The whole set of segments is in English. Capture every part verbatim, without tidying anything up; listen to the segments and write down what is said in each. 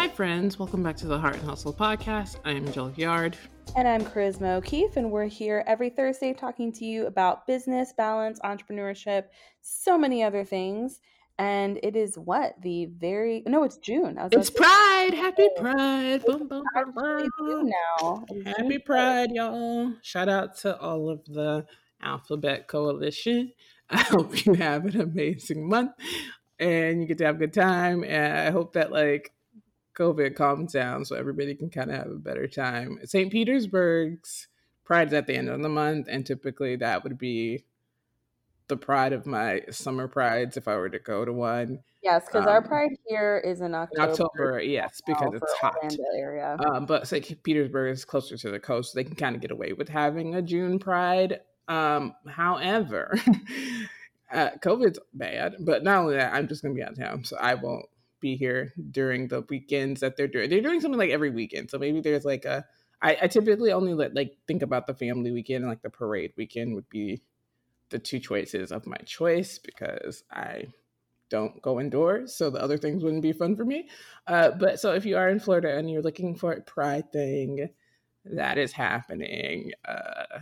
Hi friends, welcome back to the Heart and Hustle podcast. I am Jill Yard. And I'm Charisma O'Keefe, and we're here every Thursday talking to you about business, balance, entrepreneurship, so many other things. And it is what? The very, no, it's June. I was it's like, Pride. Happy Pride. Boom, boom, boom, boom. Now. Happy Pride, y'all. Shout out to all of the Alphabet Coalition. I hope you have an amazing month and you get to have a good time. And I hope that like COVID calms down so everybody can kind of have a better time. Saint Petersburg's Pride is at the end of the month. And typically that would be the pride of my summer prides if I were to go to one. Yes, because um, our pride here is in October. October, yes, because it's hot. Orlando area. Um, but Saint Petersburg is closer to the coast, so they can kind of get away with having a June pride. Um, however, uh, COVID's bad, but not only that, I'm just going to be out of town, so I won't be here during the weekends that they're doing. They're doing something like every weekend, so maybe there's like a, I, I typically only let, like think about the family weekend, and like the parade weekend would be the two choices of my choice because I don't go indoors, so the other things wouldn't be fun for me. Uh, but so if you are in Florida and you're looking for a pride thing, that is happening uh,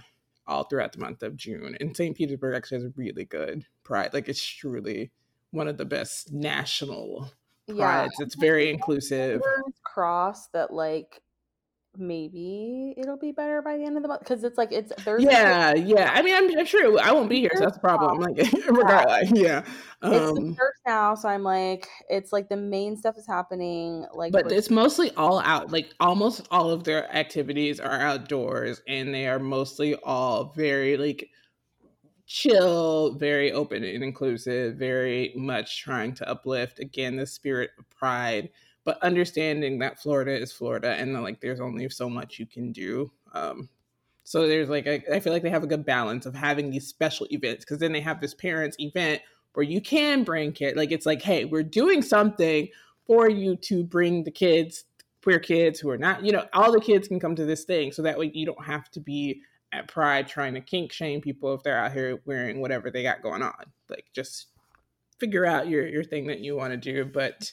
all throughout the month of June. And Saint Petersburg actually has a really good pride. Like it's truly one of the best national prides. Yeah. It's very inclusive. Cross that like maybe it'll be better by the end of the month because it's like it's Thursday. Yeah, yeah. I mean, I'm, I'm sure I won't be here, so that's the problem. I'm like, regardless, yeah. Um, it's the church now, so I'm like, it's like the main stuff is happening. Like, but it's mostly all out. Like, almost all of their activities are outdoors, and they are mostly all very like chill, very open and inclusive, very much trying to uplift again the spirit of pride. But understanding that Florida is Florida and the, like there's only so much you can do. Um, so there's like, a, I feel like they have a good balance of having these special events because then they have this parents event where you can bring kids. Like it's like, hey, we're doing something for you to bring the kids, queer kids who are not, you know, all the kids can come to this thing. So that way you don't have to be at Pride trying to kink shame people if they're out here wearing whatever they got going on. Like just figure out your, your thing that you want to do. But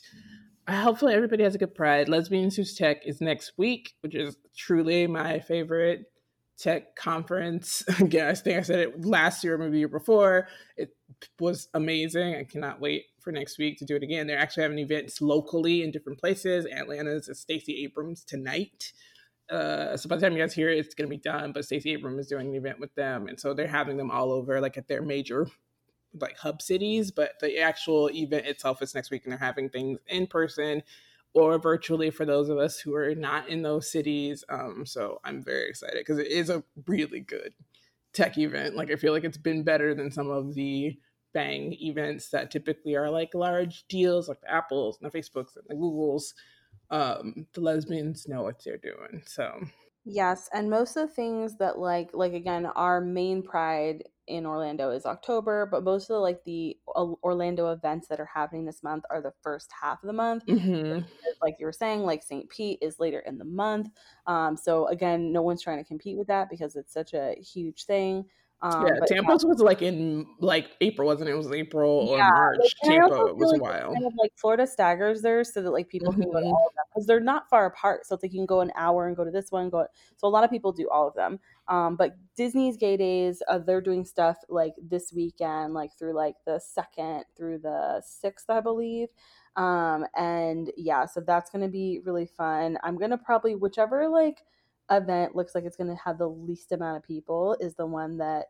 hopefully everybody has a good pride. Lesbians Who Tech is next week, which is truly my favorite tech conference. Again, I think I said it last year, maybe the year before. It was amazing. I cannot wait for next week to do it again. They're actually having events locally in different places. Atlanta's is Stacey Abrams tonight. Uh, so by the time you guys hear it, it's going to be done. But Stacey Abrams is doing an event with them. And so they're having them all over, like at their major like hub cities, but the actual event itself is next week, and they're having things in person or virtually for those of us who are not in those cities. Um, so I'm very excited because it is a really good tech event. Like I feel like it's been better than some of the bang events that typically are like large deals, like the Apples and the Facebooks and the Googles. Um, the lesbians know what they're doing. So yes, and most of the things that like like again our main pride in Orlando is October, but most of the like the Orlando events that are happening this month are the first half of the month. Mm-hmm. Like you were saying, like Saint Pete is later in the month. Um, so again, no one's trying to compete with that because it's such a huge thing. Um, yeah, Tampa's yeah. was like in like April, wasn't it? It was April or yeah, March. Like, Tampa also, was like, wild. Kind of like Florida staggers there so that like people mm-hmm. can go to all of them because they're not far apart. So it's like you can go an hour and go to this one. Go so a lot of people do all of them. Um, but Disney's Gay Days, uh, they're doing stuff like this weekend, like through like the second through the sixth, I believe. Um, and yeah, so that's gonna be really fun. I'm gonna probably whichever like event looks like it's going to have the least amount of people is the one that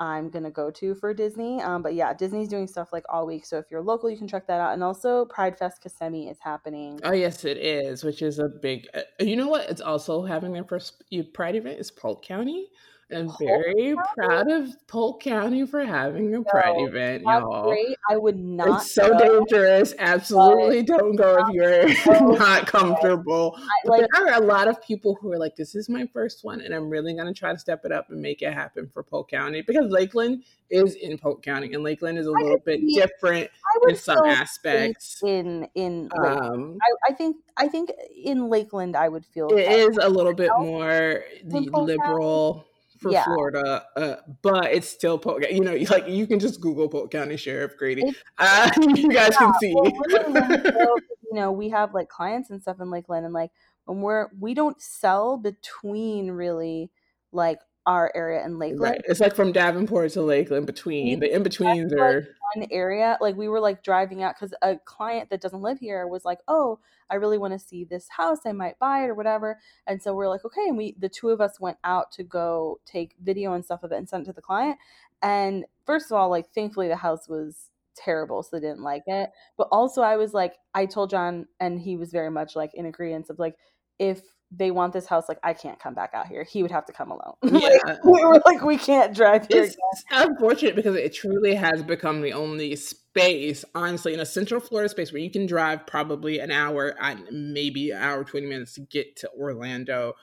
I'm going to go to for Disney. Um, but yeah, Disney's doing stuff like all week. So if you're local, you can check that out. And also Pride Fest Kissimmee is happening. Oh, yes, it is, which is a big, uh, you know what? It's also having their first Pride event is Polk County. I'm Polk very County? proud of Polk County for having a no, Pride event, y'all. Great. I would not. It's so go. dangerous. Absolutely but don't go if you're no, not comfortable. I, like, there are a lot of people who are like, this is my first one, and I'm really going to try to step it up and make it happen for Polk County because Lakeland is in Polk County, and Lakeland is a I little bit be, different in some aspects. In in um, I, I think I think in Lakeland, I would feel it is a little bit more the liberal. County. For yeah. Florida, uh, but it's still Polk. You know, like you can just Google Polk County Sheriff Grady. Uh, you guys yeah. can see. Well, you know, we have like clients and stuff in Lakeland, and like when we're, we don't sell between really like our area in Lakeland. Right. It's like from Davenport to Lakeland between. The in-betweens like are... one area. Like we were like driving out because a client that doesn't live here was like, oh, I really want to see this house. I might buy it or whatever. And so we're like, okay. And we, the two of us went out to go take video and stuff of it and send it to the client. And first of all, like thankfully the house was terrible, so they didn't like it. But also I was like, I told John, and he was very much like in agreement of like, if they want this house, like I can't come back out here. He would have to come alone. Yeah. Like, we were like, we can't drive here. It's again. Unfortunate because it truly has become the only space, honestly, in a central Florida space where you can drive probably an hour, maybe an hour, twenty minutes to get to Orlando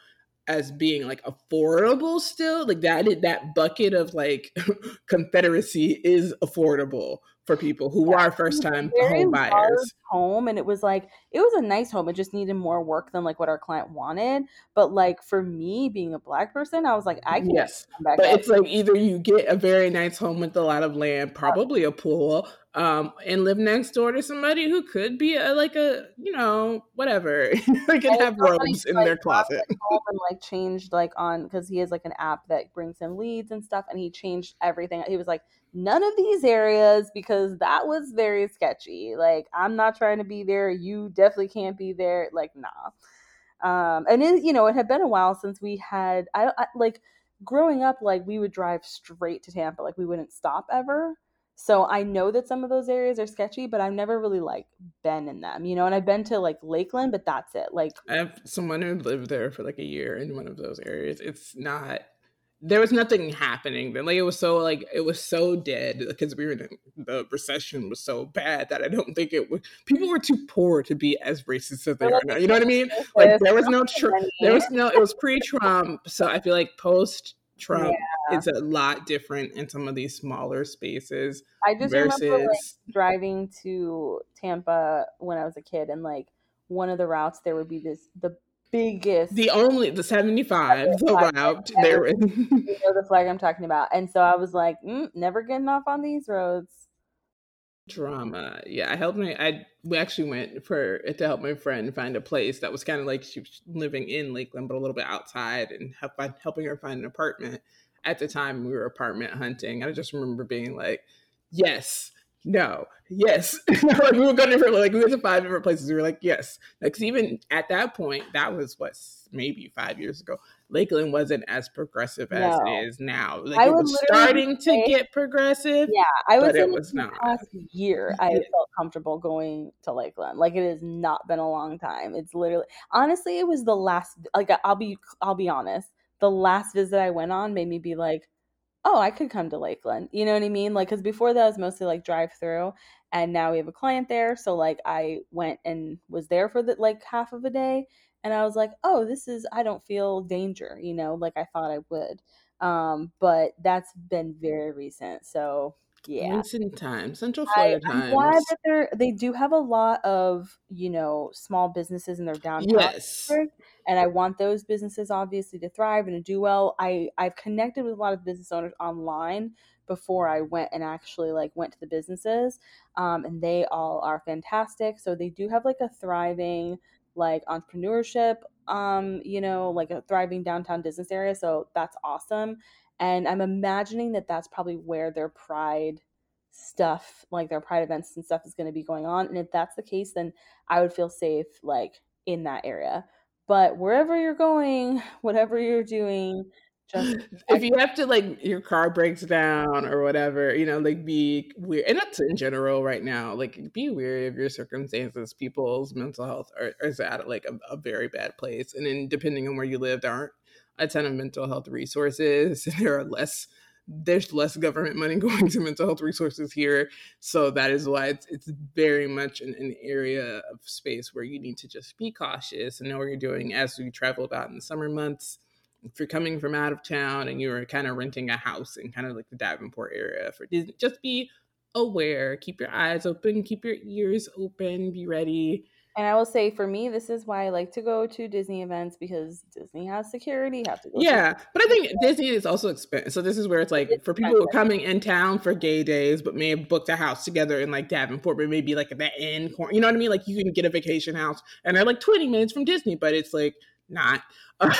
as being like affordable still. Like that, that bucket of like Confederacy is affordable for people who yeah, are first-time home buyers. Home, and it was like, it was a nice home. It just needed more work than like what our client wanted. But like for me, being a Black person, I was like, I can't yes. come back. But out. It's like either you get a very nice home with a lot of land, probably a pool, um, and live next door to somebody who could be a, like a, you know, whatever. They can and have robes in like, their closet. And like changed like on, because he has like an app that brings him leads and stuff, and he changed everything. He was like, none of these areas, because that was very sketchy. Like, I'm not trying to be there. You definitely can't be there. Like, nah. Um, and, it, you know, it had been a while since we had, I, I like, growing up, like, we would drive straight to Tampa. Like, we wouldn't stop ever. So I know that some of those areas are sketchy, but I've never really, like, been in them, you know? And I've been to, like, Lakeland, but that's it. Like, I have someone who lived there for, like, a year in one of those areas. It's not... There was nothing happening then. Like it was so like it was so dead because we were in the recession was so bad that I don't think it was. People were too poor to be as racist as they are now. You know what I mean? Like there was no tr- there was no. It was pre-Trump, so I feel like post Trump yeah. is a lot different in some of these smaller spaces. I just versus... remember like, driving to Tampa when I was a kid, and like one of the routes there would be this the. biggest the only the seventy-five the route there was you know the flag I'm talking about, and so I was like mm, never getting off on these roads. Drama. Yeah, I helped me I we actually went for to help my friend find a place that was kind of like she was living in Lakeland but a little bit outside, and help, helping her find an apartment. At the time we were apartment hunting, and I just remember being like yes no, yes. Like we were going different, like we went to five different places. We were like, yes. Like, cause even at that point, that was what, maybe five years ago, Lakeland wasn't as progressive as no. it is now. Like I it was starting say, to get progressive. Yeah, I would say it was not. Last year, I yeah. felt comfortable going to Lakeland. Like it has not been a long time. It's literally, honestly, it was the last, like I'll be, I'll be honest. The last visit I went on made me be like, oh, I could come to Lakeland. You know what I mean? Like, because before that, I was mostly like drive through, and now we have a client there. So like I went and was there for the, like half of a day, and I was like, oh, this is, I don't feel danger, you know, like I thought I would. Um, but that's been very recent. So yeah. Recent time, Central Florida I, times. I'm glad that they're, they do have a lot of, you know, small businesses in their downtown. Yes. District. And I want those businesses obviously to thrive and to do well. I, I've connected with a lot of business owners online before I went and actually like went to the businesses, um, and they all are fantastic. So they do have like a thriving like entrepreneurship, um, you know, like a thriving downtown business area. So that's awesome. And I'm imagining that that's probably where their pride stuff, like their pride events and stuff is going to be going on. And if that's the case, then I would feel safe like in that area. But wherever you're going, whatever you're doing, just if you have to like your car breaks down or whatever, you know, like be weird. And that's in general right now. Like be wary of your circumstances. People's mental health are, is at like a, a very bad place. And then depending on where you live, there aren't a ton of mental health resources. There are less. There's less government money going to mental health resources here. So that is why it's, it's very much an, an area of space where you need to just be cautious and know what you're doing as we travel about in the summer months. If you're coming from out of town and you're kind of renting a house in kind of like the Davenport area for Disney, just be aware, keep your eyes open, keep your ears open, be ready. And I will say, for me, this is why I like to go to Disney events, because Disney has security. Have to go yeah, to but I think Disney is also expensive. So this is where it's like it's for people who are coming in town for gay days, but may have booked a house together in like Davenport, but maybe like at that end corner. You know what I mean? Like you can get a vacation house, and they're like twenty minutes from Disney, but it's like not. Yeah.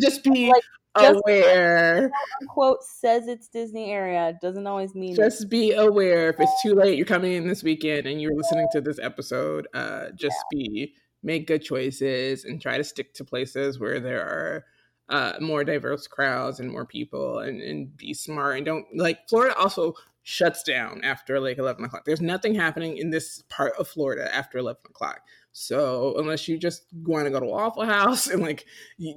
Just be like, just aware. Quote says it's Disney area doesn't always mean. Just it. Be aware if it's too late. You're coming in this weekend and you're listening to this episode. Uh, just yeah. be make good choices and try to stick to places where there are uh, more diverse crowds and more people, and, and be smart and don't like Florida also shuts down after like eleven o'clock. There's nothing happening in this part of Florida after eleven o'clock. So unless you just want to go to Waffle House and like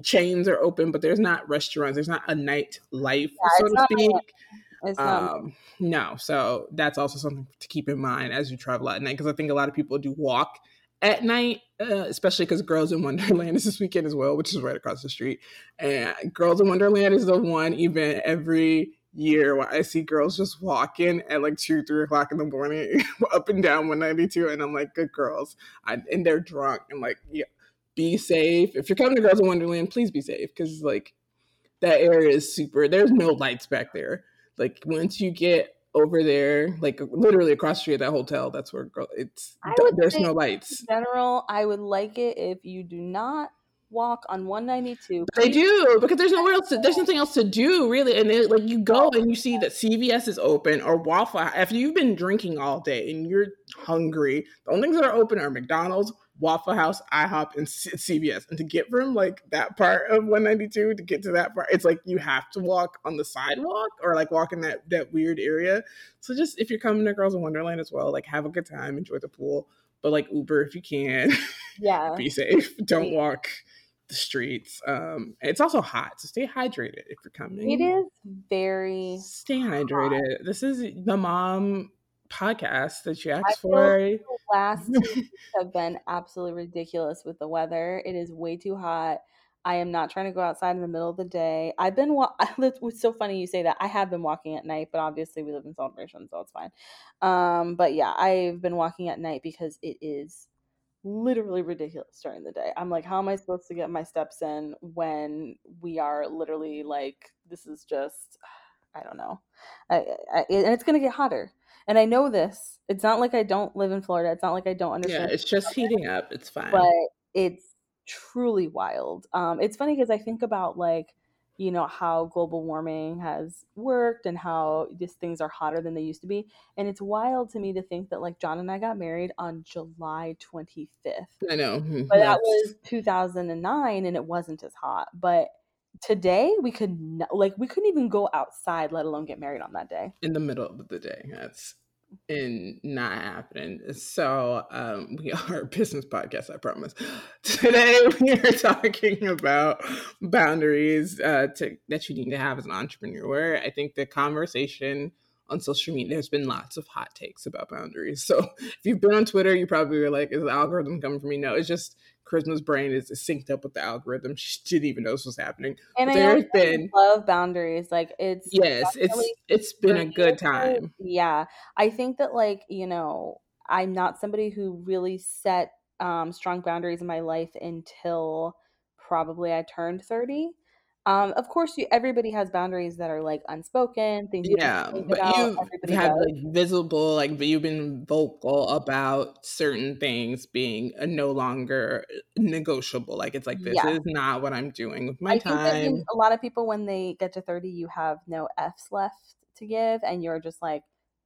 chains are open, but there's not restaurants, there's not a night life, yeah, so to speak. It's um, no. So that's also something to keep in mind as you travel at night. Cause I think a lot of people do walk at night, uh, especially cause Girls in Wonderland is this weekend as well, which is right across the street. And Girls in Wonderland is the one event every year where I see girls just walking at like two, three o'clock in the morning up and down one ninety-two, and I'm like, good girls. I, and they're drunk. I'm like, yeah, be safe. If you're coming to Girls in Wonderland, please be safe, because like that area is super. There's no lights back there. Like once you get over there, like literally across the street of that hotel, that's where girl. It's there's no lights. In general, I would like it if you do not walk on one ninety-two. They do, because there's nowhere else to, there's nothing else to do really, and they, like you go and you see that C V S is open or Waffle House. After you've been drinking all day and you're hungry, the only things that are open are McDonald's, Waffle House, IHOP, and C V S. And to get from like that part of one ninety-two to get to that part, it's like you have to walk on the sidewalk or like walk in that that weird area. So just if you're coming to Girls in Wonderland as well, like have a good time, enjoy the pool, but like Uber if you can. Yeah. Be safe. Don't yeah. walk the streets. Um it's also hot, so stay hydrated if you're coming. It is very stay hydrated hot. This is the mom podcast that you asked for. The last two weeks have been absolutely ridiculous with the weather. It is way too hot. I am not trying to go outside in the middle of the day. I've been wa- I lived, it's so funny you say that. I have been walking at night, but obviously we live in Celebration, so it's fine. Um but yeah, I've been walking at night because it is literally ridiculous during the day. I'm like, how am I supposed to get my steps in when we are literally like, this is just, I don't know. I, I, and it's going to get hotter. And I know this. It's not like I don't live in Florida. It's not like I don't understand. Yeah, it's just heating up. It's fine. But it's truly wild. Um, it's funny because I think about like, you know, how global warming has worked and how just things are hotter than they used to be. And it's wild to me to think that like John and I got married on July twenty-fifth. I know. But yes. That was two thousand nine and it wasn't as hot. But today we could not, like we couldn't even go outside, let alone get married on that day. In the middle of the day. That's and not happening. So um we are a business podcast, I promise. Today we are talking about boundaries uh to, that you need to have as an entrepreneur. I think the conversation on social media, there's been lots of hot takes about boundaries. So if you've been on Twitter, you probably were like, is the algorithm coming for me? No, it's just Charisma's brain is synced up with the algorithm. She didn't even know this was happening. And but I been, love boundaries. Like it's yes, it's it's been a good time. Yeah, I think that like you know, I'm not somebody who really set um, strong boundaries in my life until probably I turned thirty. Um, of course, you, everybody has boundaries that are like unspoken things. You yeah, think but about, you have does. Like visible, like you've been vocal about certain things being no longer negotiable. Like it's like this yeah. is not what I'm doing with my I time. Think that a lot of people, when they get to thirty, you have no F's left to give, and you're just like,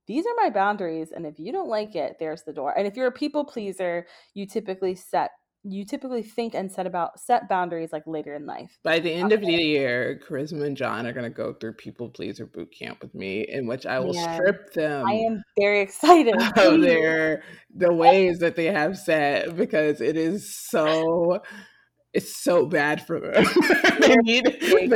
these are my boundaries, and if you don't like it, there's the door. And if you're a people pleaser, you typically set. You typically think and set about set boundaries like later in life. By the end okay. of the year, Charisma and John are going to go through people pleaser boot camp with me, in which I will yes. strip them. I am very excited of their the ways that they have set, because it is so it's so bad for them. they need they,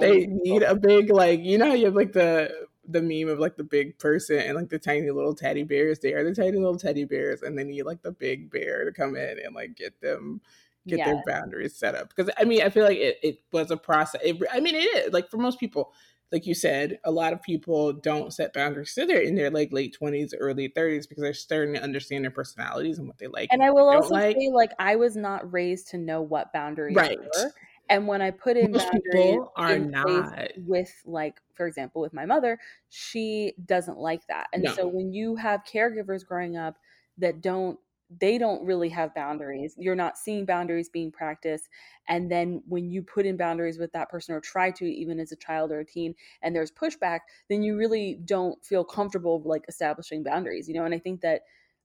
they need a big like you know how you have like the. the meme of like the big person and like the tiny little teddy bears. They are the tiny little teddy bears, and they need like the big bear to come in and like get them get yes. their boundaries set up. Because I mean I feel like it, it was a process. It, I mean it is like for most people like you said, a lot of people don't set boundaries. So they're in their like late twenties, early thirties, because they're starting to understand their personalities and what they like. And, and I will also like. say, like, I was not raised to know what boundaries right. were. And when I put in Most boundaries are in not. with, like, for example, with my mother, she doesn't like that. And no. so when you have caregivers growing up that don't, they don't really have boundaries. You're not seeing boundaries being practiced. And then when you put in boundaries with that person or try to, even as a child or a teen, and there's pushback, then you really don't feel comfortable like establishing boundaries, you know? And I think that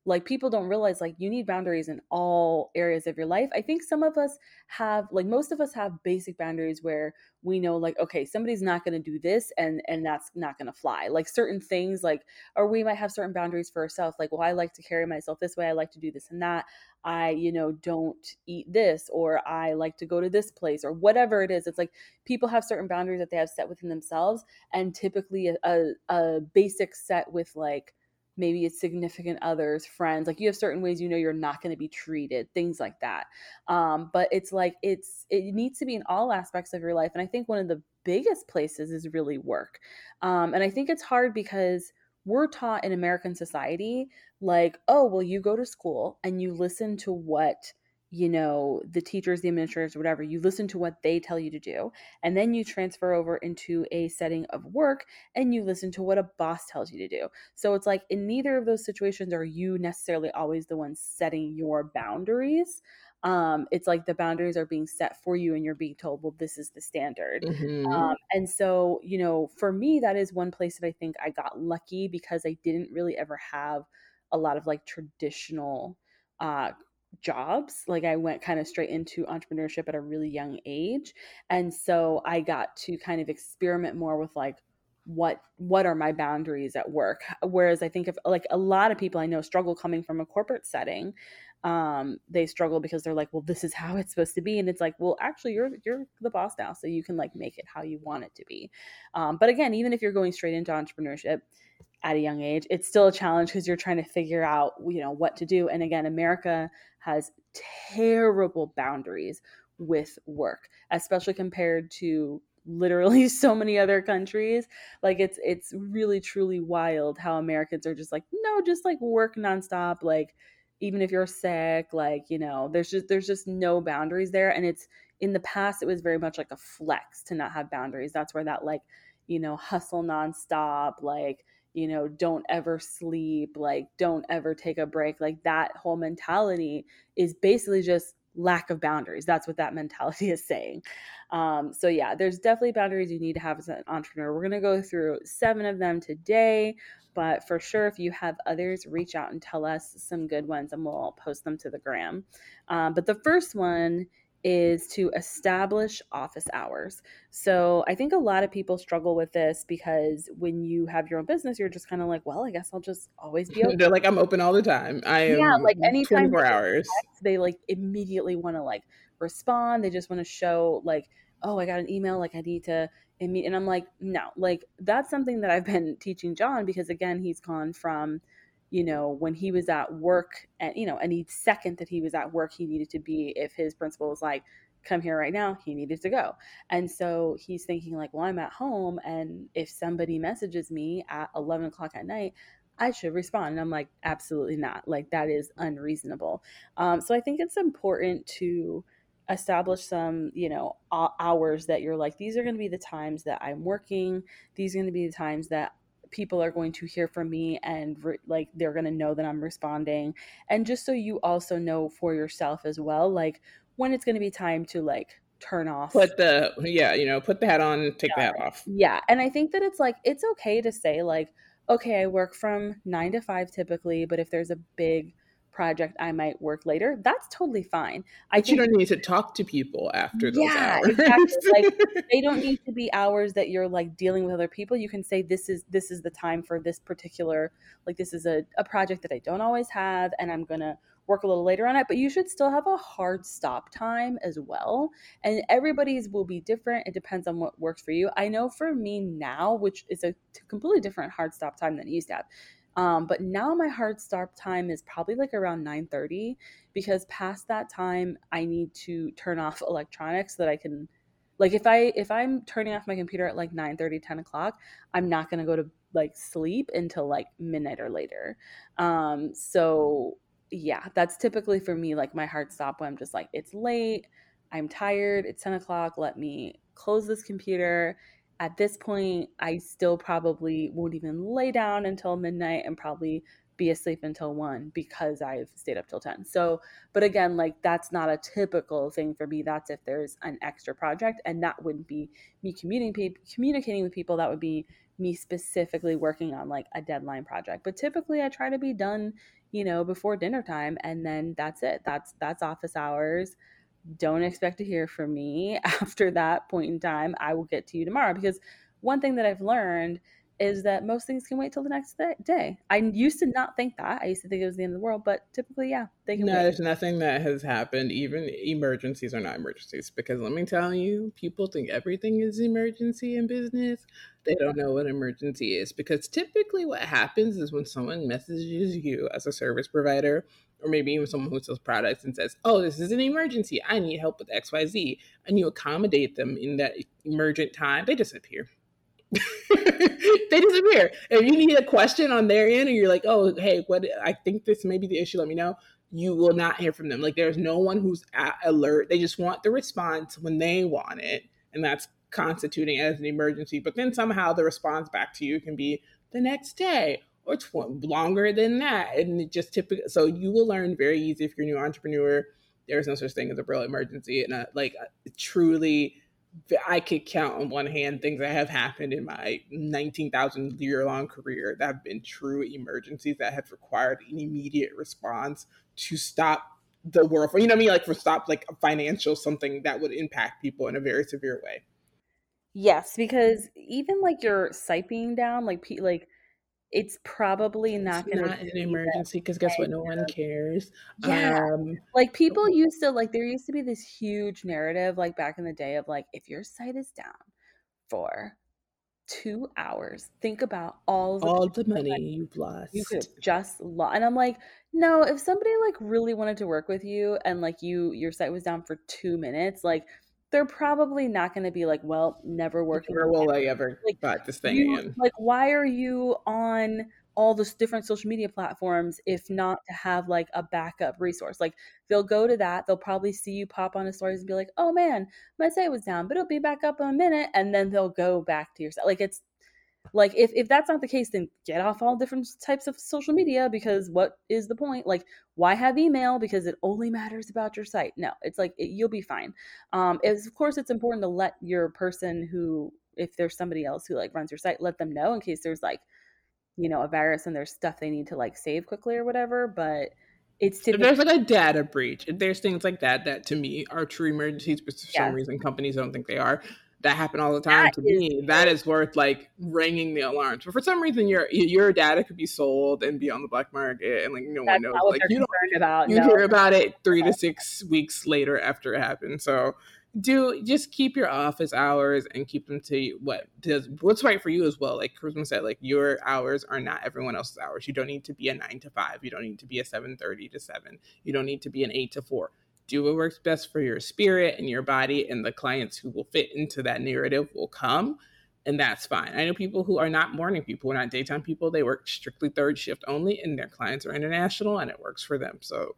like people don't realize like you need boundaries in all areas of your life. I think some of us have like most of us have basic boundaries where we know like, okay, somebody's not going to do this and and that's not going to fly. Like certain things like, or we might have certain boundaries for ourselves. Like, well, I like to carry myself this way. I like to do this and that. I, you know, don't eat this, or I like to go to this place, or whatever it is. It's like people have certain boundaries that they have set within themselves, and typically a, a, a basic set with like, maybe it's significant others, friends, like you have certain ways, you know, you're not going to be treated, things like that. Um, but it's like, it's, it needs to be in all aspects of your life. And I think one of the biggest places is really work. Um, and I think it's hard because we're taught in American society, like, oh, well, you go to school and you listen to what, you know, the teachers, the administrators, whatever, you listen to what they tell you to do. And then you transfer over into a setting of work and you listen to what a boss tells you to do. So it's like in neither of those situations are you necessarily always the one setting your boundaries. Um, it's like the boundaries are being set for you and you're being told, well, this is the standard. Mm-hmm. Um, and so, you know, for me, that is one place that I think I got lucky because I didn't really ever have a lot of like traditional, uh, jobs. Like I went kind of straight into entrepreneurship at a really young age. And so I got to kind of experiment more with like, what, what are my boundaries at work? Whereas I think of like a lot of people I know struggle coming from a corporate setting. Um, they struggle because they're like, well, this is how it's supposed to be. And it's like, well, actually you're, you're the boss now. So you can like make it how you want it to be. Um, but again, even if you're going straight into entrepreneurship, at a young age, it's still a challenge because you're trying to figure out, you know, what to do. And again, America has terrible boundaries with work, especially compared to literally so many other countries. Like it's, it's really truly wild how Americans are just like, no, just like work nonstop. Like even if you're sick, like, you know, there's just, there's just no boundaries there. And it's in the past, it was very much like a flex to not have boundaries. That's where that like, you know, hustle nonstop, like, you know, don't ever sleep, like don't ever take a break. Like that whole mentality is basically just lack of boundaries. That's what that mentality is saying. Um, so yeah, there's definitely boundaries you need to have as an entrepreneur. We're going to go through seven of them today, but for sure, if you have others, reach out and tell us some good ones and we'll post them to the gram. Um, but the first one is to establish office hours. So I think a lot of people struggle with this because when you have your own business, you're just kind of like, well, I guess I'll just always be open. They're like, I'm open all the time. I am yeah, like anytime twenty-four hours. They like immediately want to like respond. They just want to show like, oh, I got an email, like I need to meet. And I'm like, no, like that's something that I've been teaching John because again, he's gone from, you know, when he was at work and, you know, any second that he was at work, he needed to be, if his principal was like, come here right now, he needed to go. And so he's thinking like, well, I'm at home. And if somebody messages me at eleven o'clock at night, I should respond. And I'm like, absolutely not. Like that is unreasonable. Um, so I think it's important to establish some, you know, hours that you're like, these are going to be the times that I'm working. These are going to be the times that people are going to hear from me and re- like, they're going to know that I'm responding. And just so you also know for yourself as well, like when it's going to be time to like turn off. Put the, yeah, you know, put the hat on, take yeah. the hat off. Yeah. And I think that it's like, it's okay to say like, okay, I work from nine to five typically, but if there's a big project, I might work later. That's totally fine. I but think you don't need to talk to people after those yeah, hours. Exactly. Like they don't need to be hours that you're like dealing with other people. You can say, this is, this is the time for this particular, like this is a, a project that I don't always have and I'm going to work a little later on it, but you should still have a hard stop time as well. And everybody's will be different. It depends on what works for you. I know for me now, which is a completely different hard stop time than I used to have. Um, but now my hard stop time is probably like around nine thirty because past that time I need to turn off electronics so that I can Like if I, if I'm turning off my computer at like nine thirty, ten o'clock, I'm not going to go to like sleep until like midnight or later. Um, so yeah, that's typically for me, like my hard stop when I'm just like, it's late, I'm tired, it's ten o'clock. Let me close this computer. At this point, I still probably won't even lay down until midnight and probably be asleep until one because I've stayed up till ten. So, but again, like that's not a typical thing for me. That's if there's an extra project, and that wouldn't be me communicating communicating with people. That would be me specifically working on like a deadline project. But typically I try to be done, you know, before dinner time, and then that's it. That's, that's office hours. Don't expect to hear from me after that point in time. I will get to you tomorrow, because one thing that I've learned is that most things can wait till the next day. I used to not think that. I used to think it was the end of the world, but typically, yeah, they can no, wait. No, there's nothing that has happened. Even emergencies are not emergencies, because let me tell you, people think everything is emergency in business. They don't know what emergency is, because typically what happens is when someone messages you as a service provider, or maybe even someone who sells products, and says, oh, this is an emergency, I need help with X Y Z, and you accommodate them in that emergent time, they disappear. They disappear. If you need a question on their end, and you're like, oh, hey, what? I think this may be the issue, let me know. You will not hear from them. Like, there's no one who's alert. They just want the response when they want it, and that's constituting as an emergency. But then somehow the response back to you can be the next day, or tw- longer than that. And it just typically, so you will learn very easy if you're a new entrepreneur, there's no such thing as a real emergency. And I, like truly, I could count on one hand things that have happened in my nineteen thousand year long career that have been true emergencies that have required an immediate response to stop the world, for, you know what I mean? Like for stop like a financial something that would impact people in a very severe way. Yes, because even like your site being down, like like, it's probably not going to be an emergency, because guess what? No one cares. Yeah. Um, like people used to, like, there used to be this huge narrative, like back in the day, of like, if your site is down for two hours, think about all the, all the money you've lost. You could just lost. And I'm like, no, if somebody like really wanted to work with you, and like you, your site was down for two minutes, like, they're probably not going to be like, well, never working. Never will I ever like, got this thing you, in. Like, why are you on all those different social media platforms if not to have like a backup resource? Like they'll go to that. They'll probably see you pop on a stories and be like, oh man, my site was down, but it'll be back up in a minute. And then they'll go back to your site. Like it's like, if, if that's not the case, then get off all different types of social media, because what is the point? Like, why have email? Because it only matters about your site. No, it's like, it, you'll be fine. Um, it's, of course, it's important to let your person who, if there's somebody else who like runs your site, let them know in case there's like, you know, a virus and there's stuff they need to like save quickly or whatever. But it's typically- if there's like a data breach, if there's things like that, that to me are true emergencies, but for yeah. some reason companies don't think they are. That happen all the time that to is, me. That is worth like ringing the alarms. But for some reason, your your data could be sold and be on the black market, and like no one knows. Like you don't about, you no. hear about it three to six weeks later after it happened. So do just keep your office hours and keep them to what does what's right for you as well. Like Charisma said, like your hours are not everyone else's hours. You don't need to be a nine to five. You don't need to be a seven thirty to seven. You don't need to be an eight to four. Do what works best for your spirit and your body, and the clients who will fit into that narrative will come, and that's fine. I know people who are not morning people, not daytime people. They work strictly third shift only, and their clients are international, and it works for them. So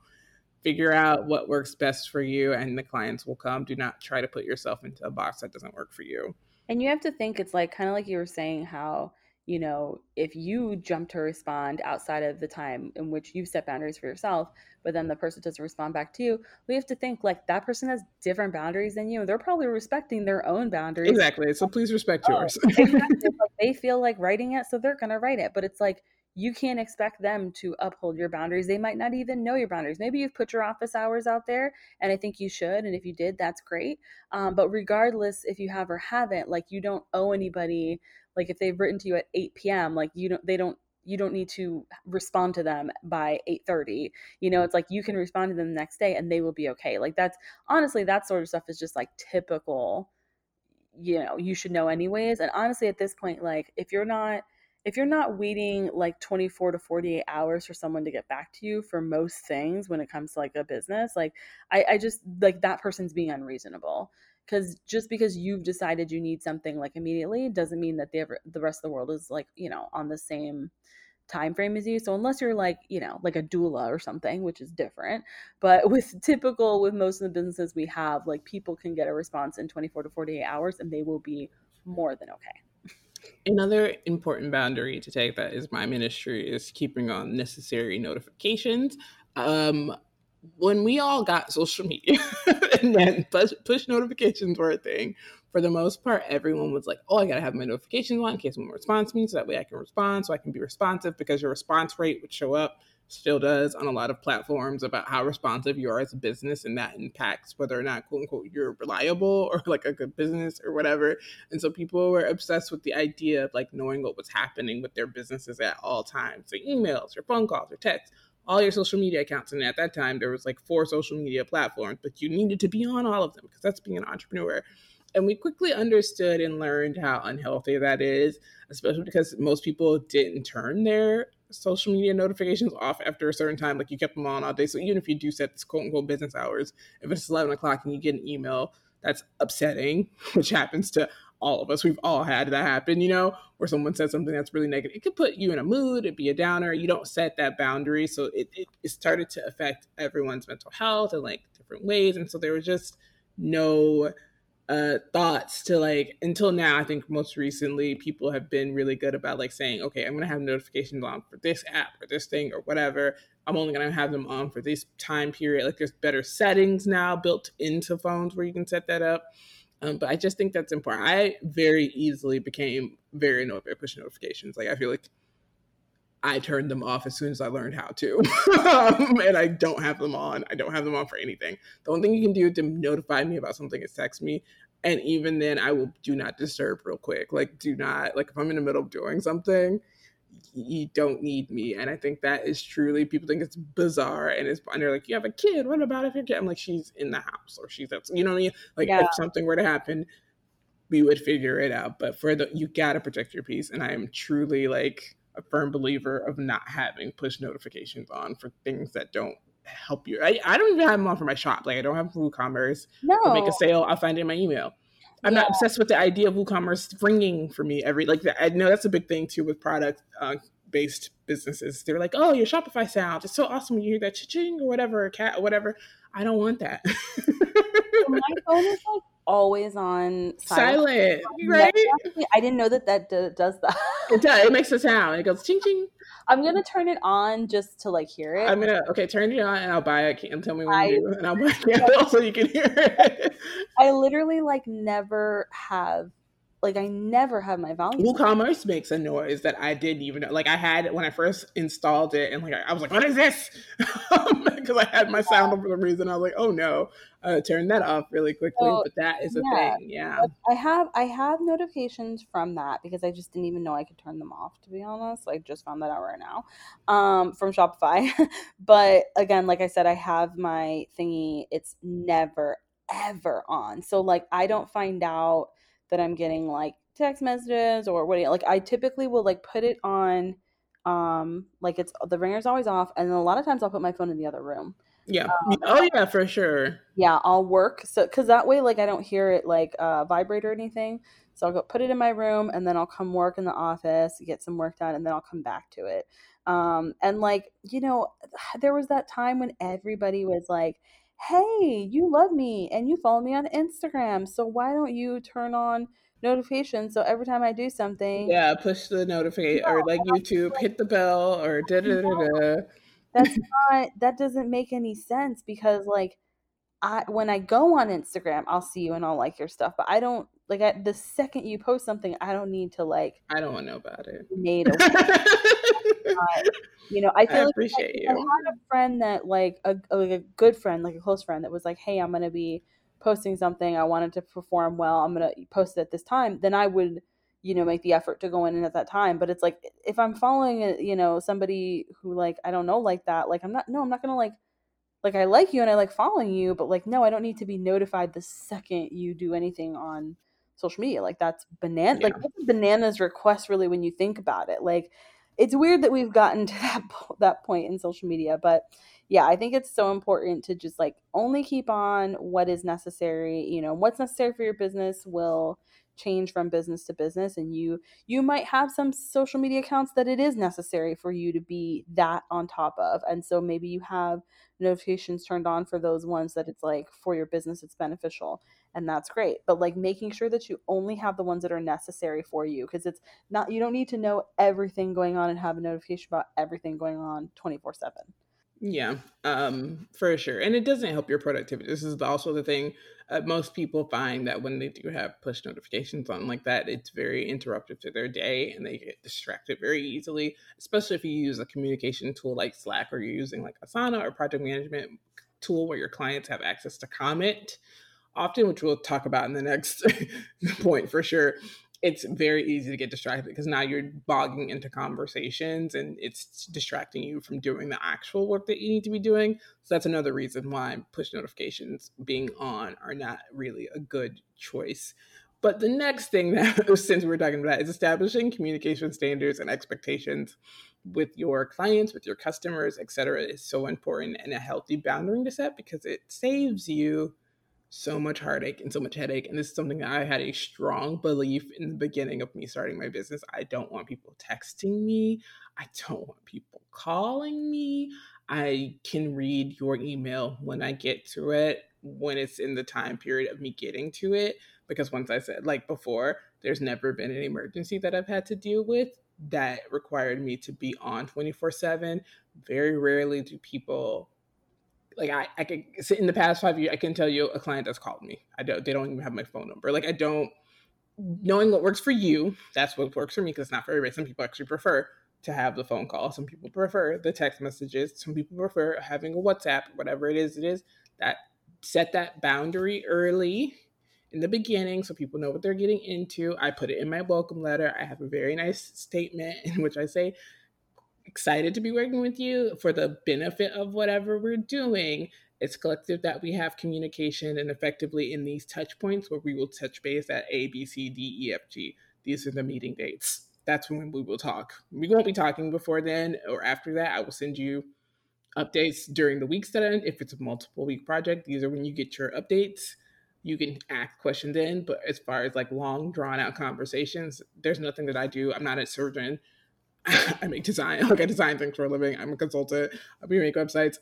figure out what works best for you, and the clients will come. Do not try to put yourself into a box that doesn't work for you. And you have to think it's like kind of like you were saying how, you know, if you jump to respond outside of the time in which you set boundaries for yourself, but then the person doesn't respond back to you, we have to think like that person has different boundaries than you. They're probably respecting their own boundaries. Exactly. So please respect oh, yours. Exactly. Like, they feel like writing it, so they're going to write it. But it's like, you can't expect them to uphold your boundaries. They might not even know your boundaries. Maybe you've put your office hours out there, and I think you should. And if you did, that's great. Um, but regardless if you have or haven't, like you don't owe anybody. Like if they've written to you at eight p.m., like you don't, they don't, you don't need to respond to them by eight thirty. You know, it's like you can respond to them the next day and they will be okay. Like that's honestly, that sort of stuff is just like typical, you know, you should know anyways. And honestly, at this point, like if you're not, If you're not waiting like twenty-four to forty-eight hours for someone to get back to you for most things when it comes to like a business, like I, I just like that person's being unreasonable. Because just because you've decided you need something like immediately doesn't mean that the the rest of the world is like, you know, on the same time frame as you. So unless you're like, you know, like a doula or something, which is different, but with typical, with most of the businesses we have, like people can get a response in twenty-four to forty-eight hours and they will be more than okay. Another important boundary to take that is my ministry is keeping on necessary notifications. Um, when we all got social media and then push, push notifications were a thing, for the most part, everyone was like, oh, I got to have my notifications on in case someone responds to me so that way I can respond, so I can be responsive, because your response rate would show up, still does on a lot of platforms, about how responsive you are as a business, and that impacts whether or not, quote unquote, you're reliable or like a good business or whatever. And so people were obsessed with the idea of like knowing what was happening with their businesses at all times. So emails, your phone calls, your texts, all your social media accounts. And at that time, there was like four social media platforms, but you needed to be on all of them because that's being an entrepreneur. And we quickly understood and learned how unhealthy that is, especially because most people didn't turn their social media notifications off after a certain time. Like you kept them on all day. So even if you do set this quote unquote business hours, if it's eleven o'clock and you get an email that's upsetting, which happens to all of us, we've all had that happen, you know, where someone says something that's really negative. It could put you in a mood, it'd be a downer. You don't set that boundary. So it, it, it started to affect everyone's mental health in like different ways. And so there was just no uh, thoughts to like, until now. I think most recently people have been really good about like saying, okay, I'm going to have notifications on for this app or this thing or whatever. I'm only going to have them on for this time period. Like there's better settings now built into phones where you can set that up. Um, but I just think that's important. I very easily became very annoyed by push notifications. Like I feel like I turned them off as soon as I learned how to. um, and I don't have them on. I don't have them on for anything. The only thing you can do to notify me about something is text me. And even then I will do not disturb real quick. Like do not, like if I'm in the middle of doing something, you don't need me. And I think that is truly, people think it's bizarre, and it's, and they're like, you have a kid, what about if your kid? I'm like, she's in the house, or she's up, you know what I mean? Like yeah. If something were to happen, we would figure it out. But for the, you gotta protect your peace. And I am truly like a firm believer of not having push notifications on for things that don't help you. I, I don't even have them on for my shop. Like I don't have WooCommerce. No. I'll make a sale, I'll find it in my email. I'm yeah. not obsessed with the idea of WooCommerce ringing for me every, like, I know that's a big thing too with product uh, based businesses. They're like, oh, your Shopify sound, it's so awesome when you hear that cha-ching or whatever, or cat or whatever. I don't want that. My phone is like always on silent. silent right? I didn't know that that d- does that. It does. It makes a sound. It goes ching ching. I'm going to turn it on just to like hear it. I'm going to, okay, turn it on and I'll buy a candle. Tell me when I, you do, and I'll buy a candle so you can hear it. I literally like never have, like I never have my volume. WooCommerce makes a noise that I didn't even know. Like I had, when I first installed it and like, I was like, what is this? Because I had my sound on for some reason. I was like, oh no, uh, turn that off really quickly. So, but that is a yeah. thing. Yeah. I have, I have notifications from that because I just didn't even know I could turn them off, to be honest. I just found that out right now um, from Shopify. But again, like I said, I have my thingy. It's never, ever on. So like, I don't find out that I'm getting like text messages or what, like I typically will like put it on, um, like it's, the ringer's always off. And a lot of times I'll put my phone in the other room. Yeah. Um, oh yeah, for sure. Yeah. I'll work. So, cause that way, like I don't hear it like uh vibrate or anything. So I'll go put it in my room and then I'll come work in the office, get some work done, and then I'll come back to it. Um, and like, you know, there was that time when everybody was like, hey, you love me and you follow me on Instagram, so why don't you turn on notifications so every time I do something? Yeah, push the notification yeah, or like YouTube, like, hit the bell or da da da da. That's not, that doesn't make any sense because like I, when I go on Instagram, I'll see you and I'll like your stuff, but I don't, like I, the second you post something, I don't need to like, I don't want to know about it. Made a- uh, you know, I feel I like appreciate I, you. I had a friend that like a, like a good friend, like a close friend that was like, hey, I'm going to be posting something. I wanted to perform well. I'm going to post it at this time. Then I would, you know, make the effort to go in at that time. But it's like, if I'm following, a, you know, somebody who like, I don't know, like that, like I'm not, no, I'm not going to like, like I like you and I like following you, but like, no, I don't need to be notified the second you do anything on social media. Like that's banana, yeah. Like what's a bananas request really when you think about it? Like it's weird that we've gotten to that, that point in social media, but yeah, I think it's so important to just like only keep on what is necessary. You know, what's necessary for your business will change from business to business, and you you might have some social media accounts that it is necessary for you to be that on top of, and so maybe you have notifications turned on for those ones that it's like for your business it's beneficial, and that's great. But like making sure that you only have the ones that are necessary for you, because it's not, you don't need to know everything going on and have a notification about everything going on twenty-four seven. Yeah, um, for sure. And it doesn't help your productivity. This is also the thing uh, most people find that when they do have push notifications on like that, it's very interruptive to their day and they get distracted very easily, especially if you use a communication tool like Slack, or you're using like Asana or project management tool where your clients have access to comment often, which we'll talk about in the next point for sure. It's very easy to get distracted because now you're bogging into conversations and it's distracting you from doing the actual work that you need to be doing. So that's another reason why push notifications being on are not really a good choice. But the next thing that, since we're talking about, is establishing communication standards and expectations with your clients, with your customers, et cetera, is so important, and a healthy boundary to set because it saves you so much heartache and so much headache. And this is something that I had a strong belief in the beginning of me starting my business. I don't want people texting me. I don't want people calling me. I can read your email when I get to it, when it's in the time period of me getting to it. Because once I said, like before, there's never been an emergency that I've had to deal with that required me to be on twenty-four seven. Very rarely do people Like I, I could sit in the past five years, I can tell you a client that's called me. I don't, they don't even have my phone number. Like I don't, knowing what works for you, that's what works for me, because it's not for everybody. Some people actually prefer to have the phone call. Some people prefer the text messages. Some people prefer having a WhatsApp, whatever it is, it is that set that boundary early in the beginning so people know what they're getting into. I put it in my welcome letter. I have a very nice statement in which I say, excited to be working with you for the benefit of whatever we're doing. It's collective that we have communication and effectively in these touch points where we will touch base at A, B, C, D, E, F, G. These are the meeting dates. That's when we will talk. We won't be talking before then or after that. I will send you updates during the weeks that end. If it's a multiple week project, these are when you get your updates. You can ask questions in, but as far as like long drawn out conversations, there's nothing that I do. I'm not a surgeon. I make design, like I design things for a living. I'm a consultant. We make websites.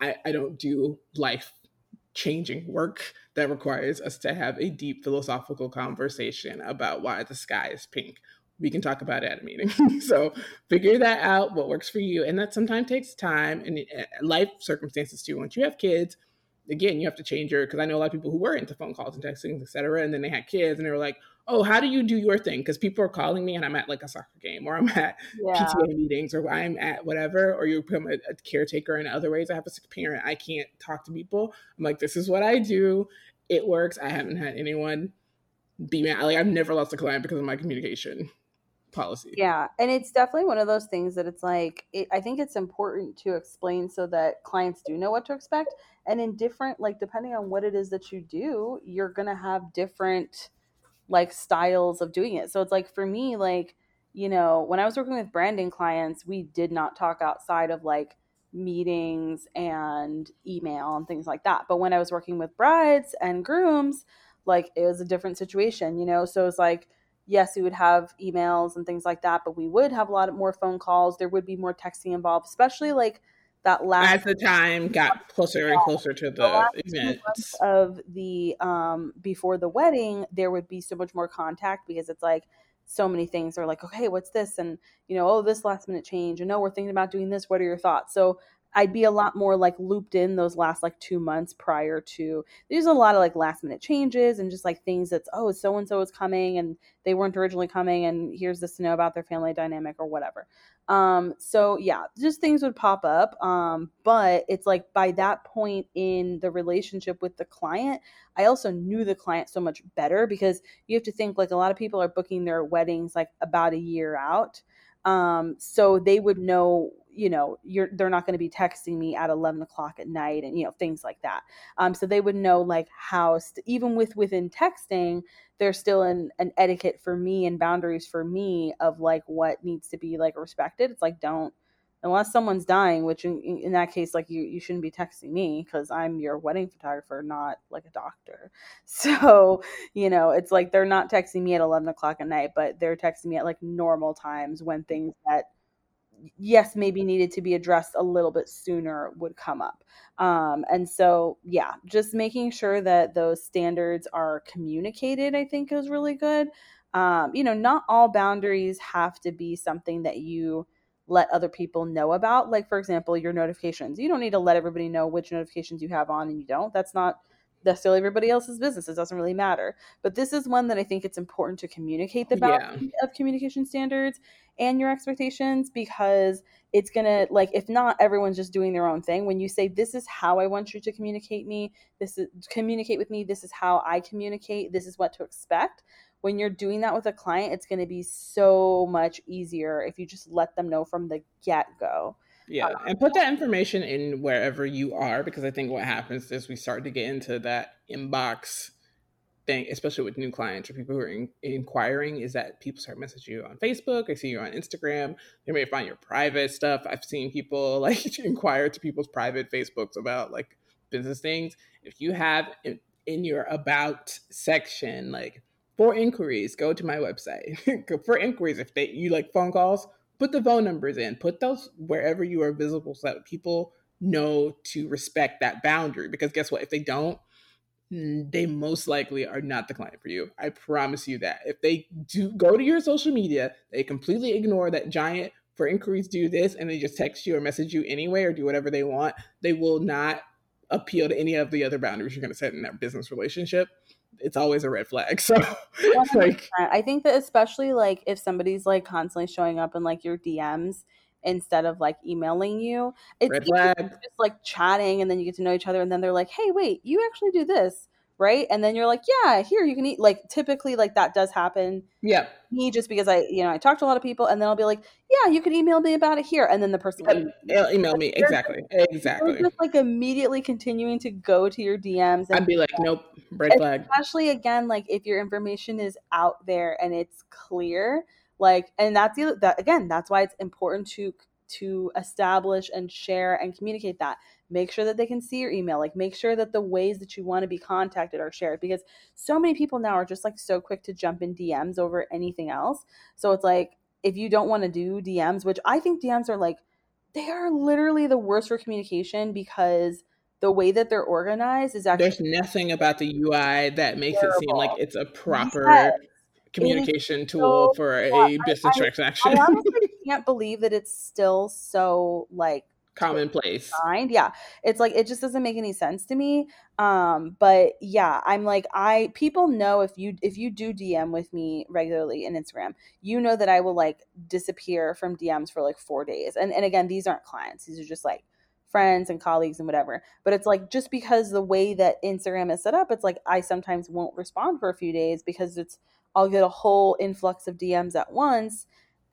I, I don't do life-changing work that requires us to have a deep philosophical conversation about why the sky is pink. We can talk about it at a meeting. So figure that out, what works for you. And that sometimes takes time and life circumstances too. Once you have kids, again, you have to change your, because I know a lot of people who were into phone calls and texting, et cetera, and then they had kids and they were like, oh, how do you do your thing? Because people are calling me and I'm at like a soccer game, or I'm at yeah. P T A meetings, or I'm at whatever, or you become a, a caretaker in other ways. I have a sick parent. I can't talk to people. I'm like, this is what I do. It works. I haven't had anyone be mad. Like I've never lost a client because of my communication policy. Yeah. And it's definitely one of those things that it's like, it, I think it's important to explain so that clients do know what to expect. And in different, like depending on what it is that you do, you're going to have different like styles of doing it. So it's like, for me, like, you know, when I was working with branding clients, we did not talk outside of like meetings and email and things like that. But when I was working with brides and grooms, like it was a different situation, you know? So it's like, yes, we would have emails and things like that, but we would have a lot of more phone calls. There would be more texting involved, especially like that last. As the time got closer and closer to the event of the um, before the wedding, there would be so much more contact because it's like so many things are like, okay, what's this? And you know, oh, this last minute change, and no, we're thinking about doing this. What are your thoughts? So I'd be a lot more like looped in those last like two months prior to. There's a lot of like last minute changes and just like things that's, oh, so-and-so is coming and they weren't originally coming and here's this to know about their family dynamic or whatever. Um, so yeah, just things would pop up. Um, but it's like by that point in the relationship with the client, I also knew the client so much better, because you have to think like a lot of people are booking their weddings like about a year out. Um, so they would know, you know, you're, they're not going to be texting me at eleven o'clock at night and, you know, things like that. Um, so they would know like how, st- even with, within texting, there's still an, an etiquette for me and boundaries for me of like what needs to be like respected. It's like, don't, unless someone's dying, which in, in that case, like you, you shouldn't be texting me because I'm your wedding photographer, not like a doctor. So, you know, it's like they're not texting me at eleven o'clock at night, but they're texting me at like normal times when things that, yes, maybe needed to be addressed a little bit sooner would come up. Um, and so, yeah, just making sure that those standards are communicated, I think is really good. Um, you know, not all boundaries have to be something that you let other people know about. Like, for example, your notifications. You don't need to let everybody know which notifications you have on and you don't. That's not necessarily everybody else's business. It doesn't really matter. But this is one that I think it's important to communicate the boundary yeah. of communication standards and your expectations, because it's going to, like, if not, everyone's just doing their own thing. When you say, this is how I want you to communicate me, this is communicate with me, this is how I communicate, this is what to expect. When you're doing that with a client, it's going to be so much easier if you just let them know from the get-go. Yeah, and put that information in wherever you are, because I think what happens is we start to get into that inbox thing, especially with new clients or people who are in- inquiring, is that people start messaging you on Facebook, they see you on Instagram, they may find your private stuff. I've seen people like inquire to people's private Facebooks about like business things. If you have in, in your about section, like, for inquiries, go to my website. For inquiries, if they you like phone calls, put the phone numbers in. Put those wherever you are visible so that people know to respect that boundary. Because guess what? If they don't, they most likely are not the client for you. I promise you that. If they do go to your social media, they completely ignore that giant for inquiries do this, and they just text you or message you anyway or do whatever they want, they will not appeal to any of the other boundaries you're going to set in that business relationship. It's always a red flag. So like, I think that especially like if somebody's like constantly showing up in like your D Ms instead of like emailing you, it's just like chatting and then you get to know each other and then they're like, hey, wait, you actually do this, right? And then you're like, yeah, here you can eat. Like typically like that does happen. Yeah. Me just because I, you know, I talk to a lot of people and then I'll be like, yeah, you can email me about it here. And then the person will email me. Exactly. Exactly. Just like immediately continuing to go to your D Ms. And I'd be like, nope, red flag. Especially again, like if your information is out there and it's clear, like, and that's the, that again, that's why it's important to to establish and share and communicate that. Make sure that they can see your email. Like make sure that the ways that you want to be contacted are shared, because so many people now are just like so quick to jump in D Ms over anything else. So it's like, if you don't want to do D Ms, which I think D Ms are like, they are literally the worst for communication, because the way that they're organized is actually, there's nothing about the U I that makes terrible. It seem like it's a proper yes. communication tool so, for a yeah, business I, transaction. I, I honestly can't believe that it's still so like commonplace. Yeah. It's like, it just doesn't make any sense to me. Um, but yeah, I'm like, I, people know if you, if you do D M with me regularly in Instagram, you know that I will like disappear from D Ms for like four days. And, and again, these aren't clients. These are just like friends and colleagues and whatever. But it's like, just because the way that Instagram is set up, it's like, I sometimes won't respond for a few days because it's, I'll get a whole influx of D Ms at once.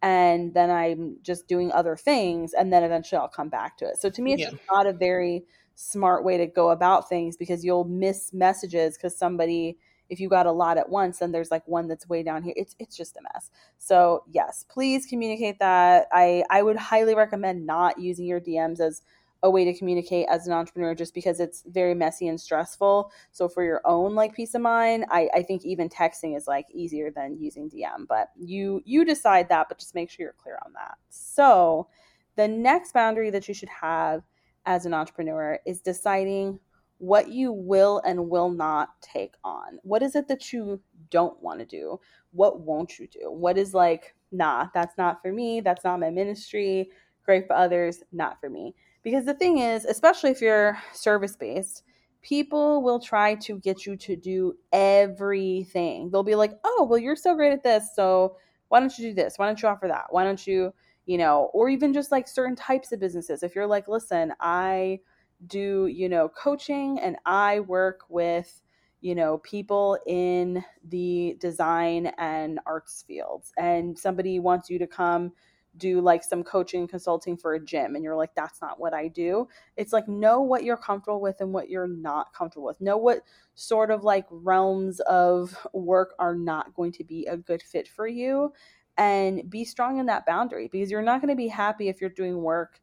And then I'm just doing other things, and then eventually I'll come back to it. So to me, it's yeah. not a very smart way to go about things, because you'll miss messages because somebody, if you got a lot at once, then there's like one that's way down here. It's it's just a mess. So yes, please communicate that. I, I would highly recommend not using your D Ms as a way to communicate as an entrepreneur, just because it's very messy and stressful. So for your own like peace of mind, I, I think even texting is like easier than using D M, but you, you decide that, but just make sure you're clear on that. So the next boundary that you should have as an entrepreneur is deciding what you will and will not take on. What is it that you don't want to do? What won't you do? What is like, nah, that's not for me. That's not my ministry. Great for others, not for me. Because the thing is, especially if you're service-based, people will try to get you to do everything. They'll be like, oh, well, you're so great at this, so why don't you do this? Why don't you offer that? Why don't you, you know, or even just like certain types of businesses. If you're like, listen, I do, you know, coaching and I work with, you know, people in the design and arts fields, and somebody wants you to come do like some coaching consulting for a gym, and you're like, that's not what I do. It's like, know what you're comfortable with and what you're not comfortable with. Know what sort of like realms of work are not going to be a good fit for you. and be strong in that boundary, because you're not going to be happy if you're doing work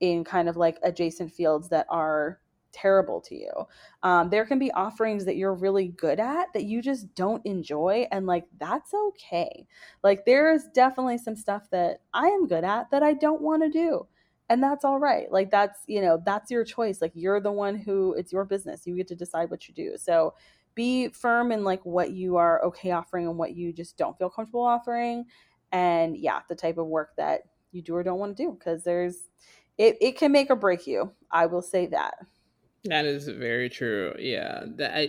in kind of like adjacent fields that are terrible to you. Um, there can be offerings that you're really good at that you just don't enjoy. And like, that's okay. Like, there's definitely some stuff that I am good at that I don't want to do. And that's all right. Like, that's, you know, that's your choice. Like, you're the one who, it's your business. You get to decide what you do. So be firm in like what you are okay offering and what you just don't feel comfortable offering. And yeah, the type of work that you do or don't want to do, because there's, it, it can make or break you. I will say that. That is very true. Yeah. That I,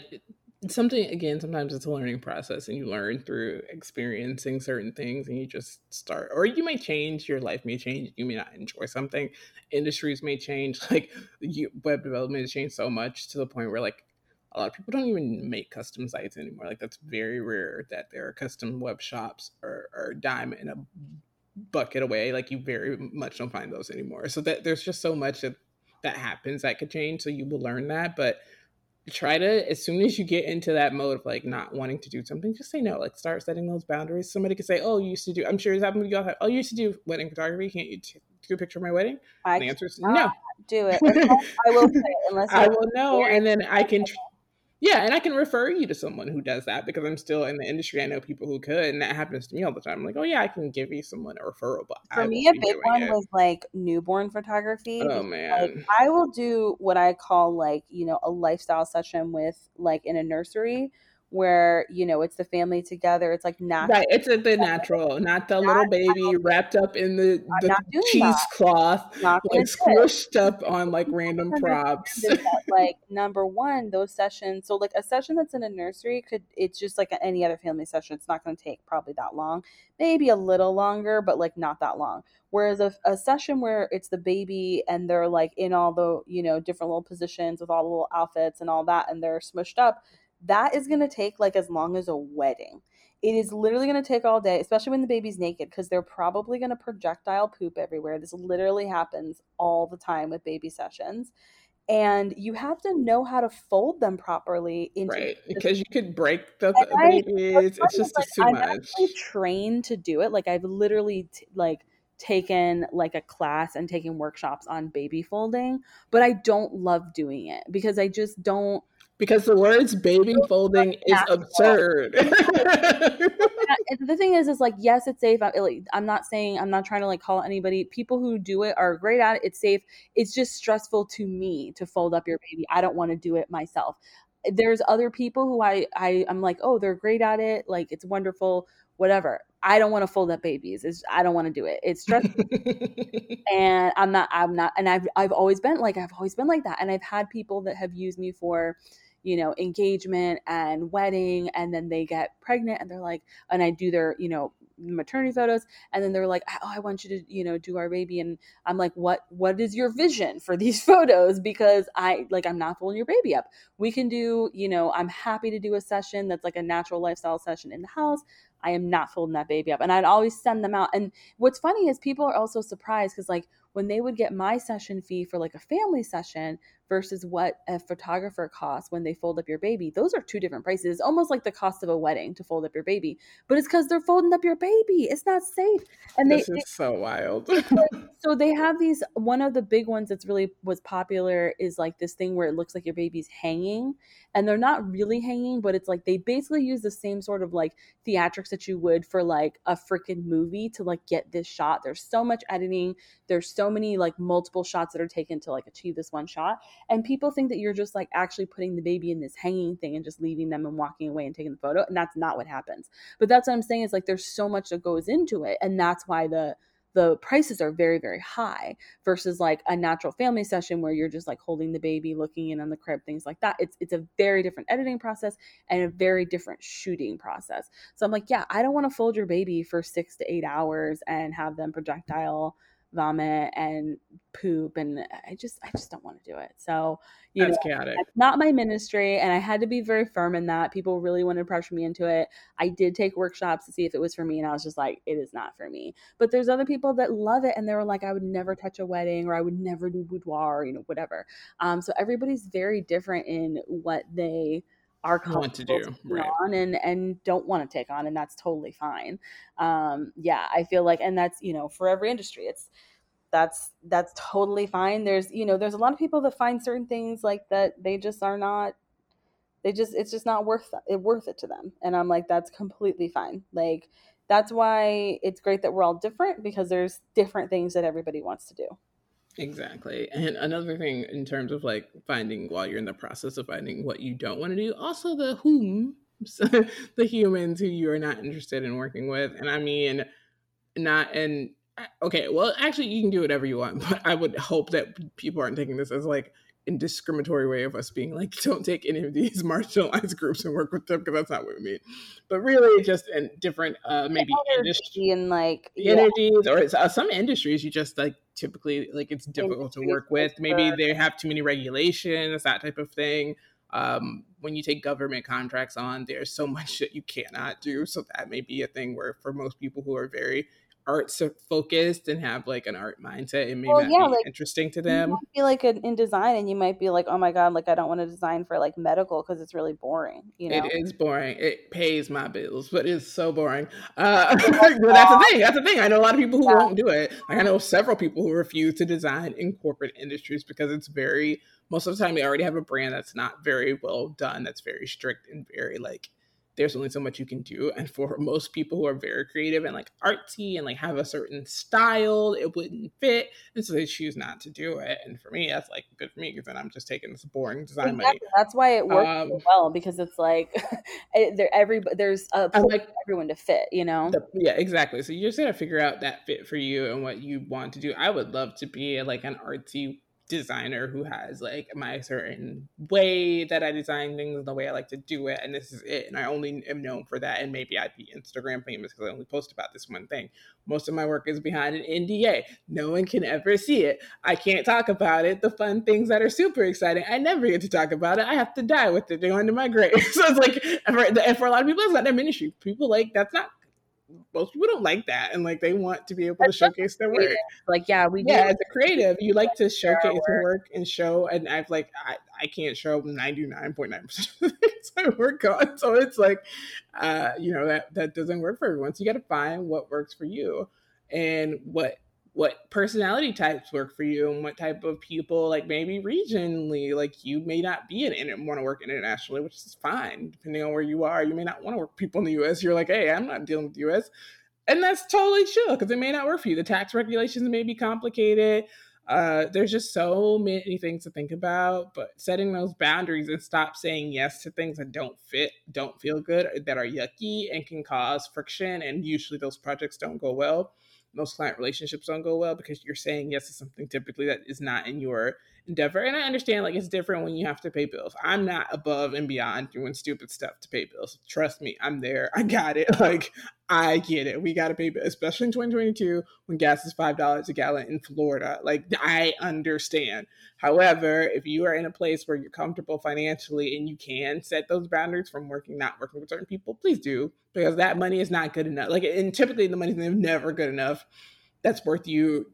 something, again, sometimes it's a learning process, and you learn through experiencing certain things, and you just start, or you may change, your life may change. You may not enjoy something. Industries may change. Like, you, web development has changed so much to the point where like a lot of people don't even make custom sites anymore. Like, that's very rare that there are custom web shops or, or a dime in a bucket away. Like, you very much don't find those anymore. So that there's just so much that that happens that could change. So you will learn that, but try to, as soon as you get into that mode of like not wanting to do something, just say no. Like, start setting those boundaries. Somebody could say, oh, you used to do, I'm sure it's happened to y'all, oh, you used to do wedding photography, can't you t- do a picture of my wedding? I and the answer is no. Do it. I will say it unless I, I will know. And then I can, tr- yeah. And I can refer you to someone who does that, because I'm still in the industry. I know people who could, and that happens to me all the time. I'm like, oh yeah, I can give you someone a referral. But for I me, a big one it. was like newborn photography. Oh man. Like, I will do what I call like, you know, a lifestyle session with like in a nursery, where, you know, it's the family together. It's like natural. Right. It's a, the natural, not the not, little baby wrapped up in the, the cheesecloth, like squished up on like random props. That, like, number one, those sessions. So like a session that's in a nursery could, it's just like any other family session. It's not going to take probably that long, maybe a little longer, but like not that long. Whereas a, a session where it's the baby and they're like in all the, you know, different little positions with all the little outfits and all that, and they're smushed up, that is going to take like as long as a wedding. It is literally going to take all day, especially when the baby's naked, because they're probably going to projectile poop everywhere. This literally happens all the time with baby sessions. And you have to know how to fold them properly. Into right, because you could break the babies. It's, it's just like, too I'm much. I'm actually trained to do it. Like, I've literally t- like taken like a class and taking workshops on baby folding, but I don't love doing it because I just don't. Because the words baby folding is absurd. The thing is, is like, yes, it's safe. I'm not saying, I'm not trying to like call anybody. People who do it are great at it. It's safe. It's just stressful to me to fold up your baby. I don't want to do it myself. There's other people who I, I I'm like, oh, they're great at it. Like, it's wonderful, whatever. I don't want to fold up babies. It's, I don't want to do it. It's stressful. And I'm not, I'm not, and I've, I've always been like, I've always been like that. And I've had people that have used me for, you know, engagement and wedding, and then they get pregnant and they're like, and I do their, you know, maternity photos. And then they're like, oh, I want you to, you know, do our baby. And I'm like, what, what is your vision for these photos? Because I like, I'm not folding your baby up. We can do, you know, I'm happy to do a session that's like a natural lifestyle session in the house. I am not folding that baby up. And I'd always send them out. And what's funny is people are also surprised, because like when they would get my session fee for like a family session versus what a photographer costs when they fold up your baby, those are two different prices. It's almost like the cost of a wedding to fold up your baby, but it's because they're folding up your baby. It's not safe. And they, this is they, so wild. So they have these, one of the big ones that's really was popular is like this thing where it looks like your baby's hanging, and they're not really hanging, but it's like, they basically use the same sort of like theatrics that you would for like a freaking movie to like get this shot. There's so much editing. There's so many like multiple shots that are taken to like achieve this one shot. And people think that you're just like actually putting the baby in this hanging thing and just leaving them and walking away and taking the photo. And that's not what happens. But that's what I'm saying is like, there's so much that goes into it. And that's why the, the prices are very, very high versus like a natural family session where you're just like holding the baby, looking in on the crib, things like that. It's it's a very different editing process and a very different shooting process. So I'm like, yeah, I don't want to fold your baby for six to eight hours and have them projectile vomit and poop. And I just, I just don't want to do it. So, you that's know, chaotic. That's not my ministry. And I had to be very firm in that. People really wanted to pressure me into it. I did take workshops to see if it was for me. And I was just like, it is not for me. But there's other people that love it. And they were like, I would never touch a wedding, or I would never do boudoir, or, you know, whatever. Um, so everybody's very different in what they are want to do right. on and, and don't want to take on. And that's totally fine. Um, yeah, I feel like, and that's, you know, for every industry, it's, that's, that's totally fine. There's, you know, there's a lot of people that find certain things like that. They just are not, they just, it's just not worth it, worth it to them. And I'm like, that's completely fine. Like, that's why it's great that we're all different, because there's different things that everybody wants to do. Exactly. And another thing in terms of like finding, while you're in the process of finding what you don't want to do, also the whom, the humans who you are not interested in working with. And I mean, not and okay, well, actually you can do whatever you want, but I would hope that people aren't taking this as like a discriminatory way of us being like, don't take any of these marginalized groups and work with them, because that's not what we mean. But really just in different, uh, maybe industry and like yeah. energies, or it's, uh, some industries you just like typically like it's difficult to work with. Maybe they have too many regulations, that type of thing. Um, when you take government contracts on, there's so much that you cannot do. So that may be a thing where for most people who are very arts focused and have like an art mindset, it may well, not yeah, be like, interesting to them. You might be like an, in design, and you might be like, oh my god, like I don't want to design for like medical because it's really boring, you know. It is boring, it pays my bills, but it's so boring. Uh well, that's the thing that's the thing I know a lot of people who yeah. won't do it. Like, I know several people who refuse to design in corporate industries because it's very, most of the time they already have a brand that's not very well done, that's very strict and very like there's only so much you can do. And for most people who are very creative and like artsy and like have a certain style, it wouldn't fit. And so they choose not to do it. And for me, that's like good for me, because then I'm just taking this boring design exactly. money. That's why it works um, so well, because it's like there, every, there's a place like, for everyone to fit, you know? The, yeah, exactly. So you just got to figure out that fit for you and what you want to do. I would love to be like an artsy designer who has like my certain way that I design things, the way I like to do it, and this is it, and I only am known for that, and maybe I'd be Instagram famous because I only post about this one thing. Most of my work is behind an N D A. No one can ever see it. I can't talk about it. The fun things that are super exciting, I never get to talk about it. I have to die with it going to my grave. So it's like, and for, and for a lot of people, it's not their ministry. People like, that's not, most people don't like that, and like they want to be able that's to showcase their creative. work. Like, yeah, we yeah. do. As a creative, you like to showcase your work and show. And I've like, I, I can't show ninety-nine point nine percent of things I work on. So it's like, uh, you know, that that doesn't work for everyone. So you got to find what works for you, and what what personality types work for you, and what type of people. Like maybe regionally, like you may not be an and want to work internationally, which is fine. Depending on where you are, you may not want to work with people in the U S. You're like, hey, I'm not dealing with the U S, and that's totally chill, because it may not work for you. The tax regulations may be complicated. Uh, there's just so many things to think about, but setting those boundaries and stop saying yes to things that don't fit, don't feel good, that are yucky and can cause friction. And usually those projects don't go well. Most client relationships don't go well because you're saying yes to something typically that is not in your endeavor. And I understand, like, it's different when you have to pay bills. I'm not above and beyond doing stupid stuff to pay bills. Trust me, I'm there. I got it. Like, I get it. We got to pay bills, especially in twenty twenty-two when gas is five dollars a gallon in Florida. Like, I understand. However, if you are in a place where you're comfortable financially and you can set those boundaries from working, not working with certain people, please do. Because that money is not good enough. Like, and typically the money's never good enough. That's worth you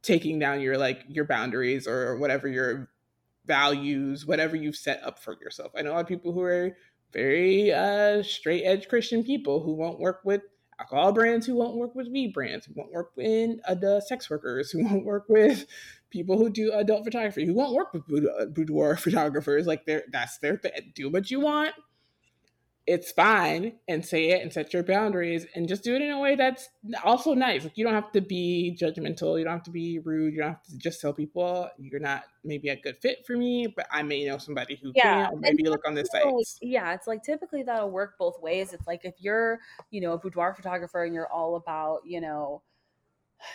taking down your, like, your boundaries or whatever your values, whatever you've set up for yourself. I know a lot of people who are very uh, straight edge Christian people who won't work with alcohol brands, who won't work with weed brands, who won't work with uh, sex workers, who won't work with people who do adult photography, who won't work with boudoir photographers. Like, they're, that's their thing. Do what you want. It's fine, and say it and set your boundaries and just do it in a way that's also nice. Like, you don't have to be judgmental. You don't have to be rude. You don't have to just tell people you're not maybe a good fit for me, but I may know somebody who yeah. can, or maybe and look on this site. Yeah. It's like, typically that'll work both ways. It's like, if you're, you know, a boudoir photographer and you're all about, you know,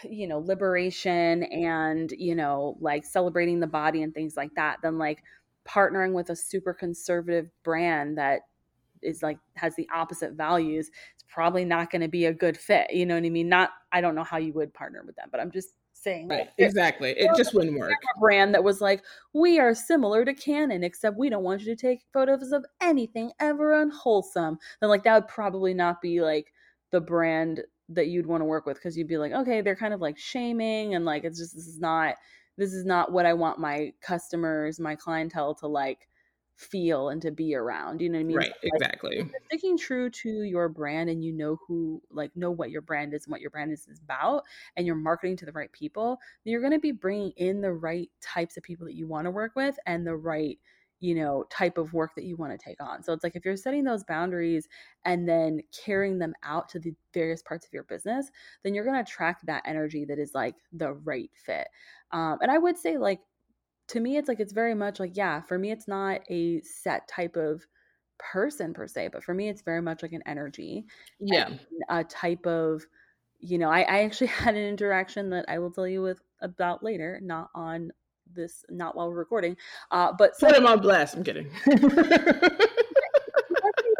you know, liberation and, you know, like celebrating the body and things like that, then like partnering with a super conservative brand that is like has the opposite values, it's probably not going to be a good fit, you know what I mean? Not, I don't know how you would partner with them, but I'm just saying, right, like, exactly it, it just wouldn't work. A brand that was like, we are similar to Canon except we don't want you to take photos of anything ever unwholesome, then like that would probably not be like the brand that you'd want to work with, because you'd be like, okay, they're kind of like shaming, and like it's just, this is not this is not what I want my customers, my clientele to like feel and to be around. You know what I mean? Right. Like, exactly. If you're sticking true to your brand and you know who, like, know what your brand is and what your brand is about, and you're marketing to the right people, then you're going to be bringing in the right types of people that you want to work with and the right, you know, type of work that you want to take on. So it's like, if you're setting those boundaries and then carrying them out to the various parts of your business, then you're going to attract that energy that is like the right fit. Um, and I would say, like, to me, it's like, it's very much like, yeah, for me, it's not a set type of person per se, but for me, it's very much like an energy. Yeah. A type of, you know, I, I actually had an interaction that I will tell you with about later, not on this, not while we're recording, uh but put him on blast. I'm kidding. It wasn't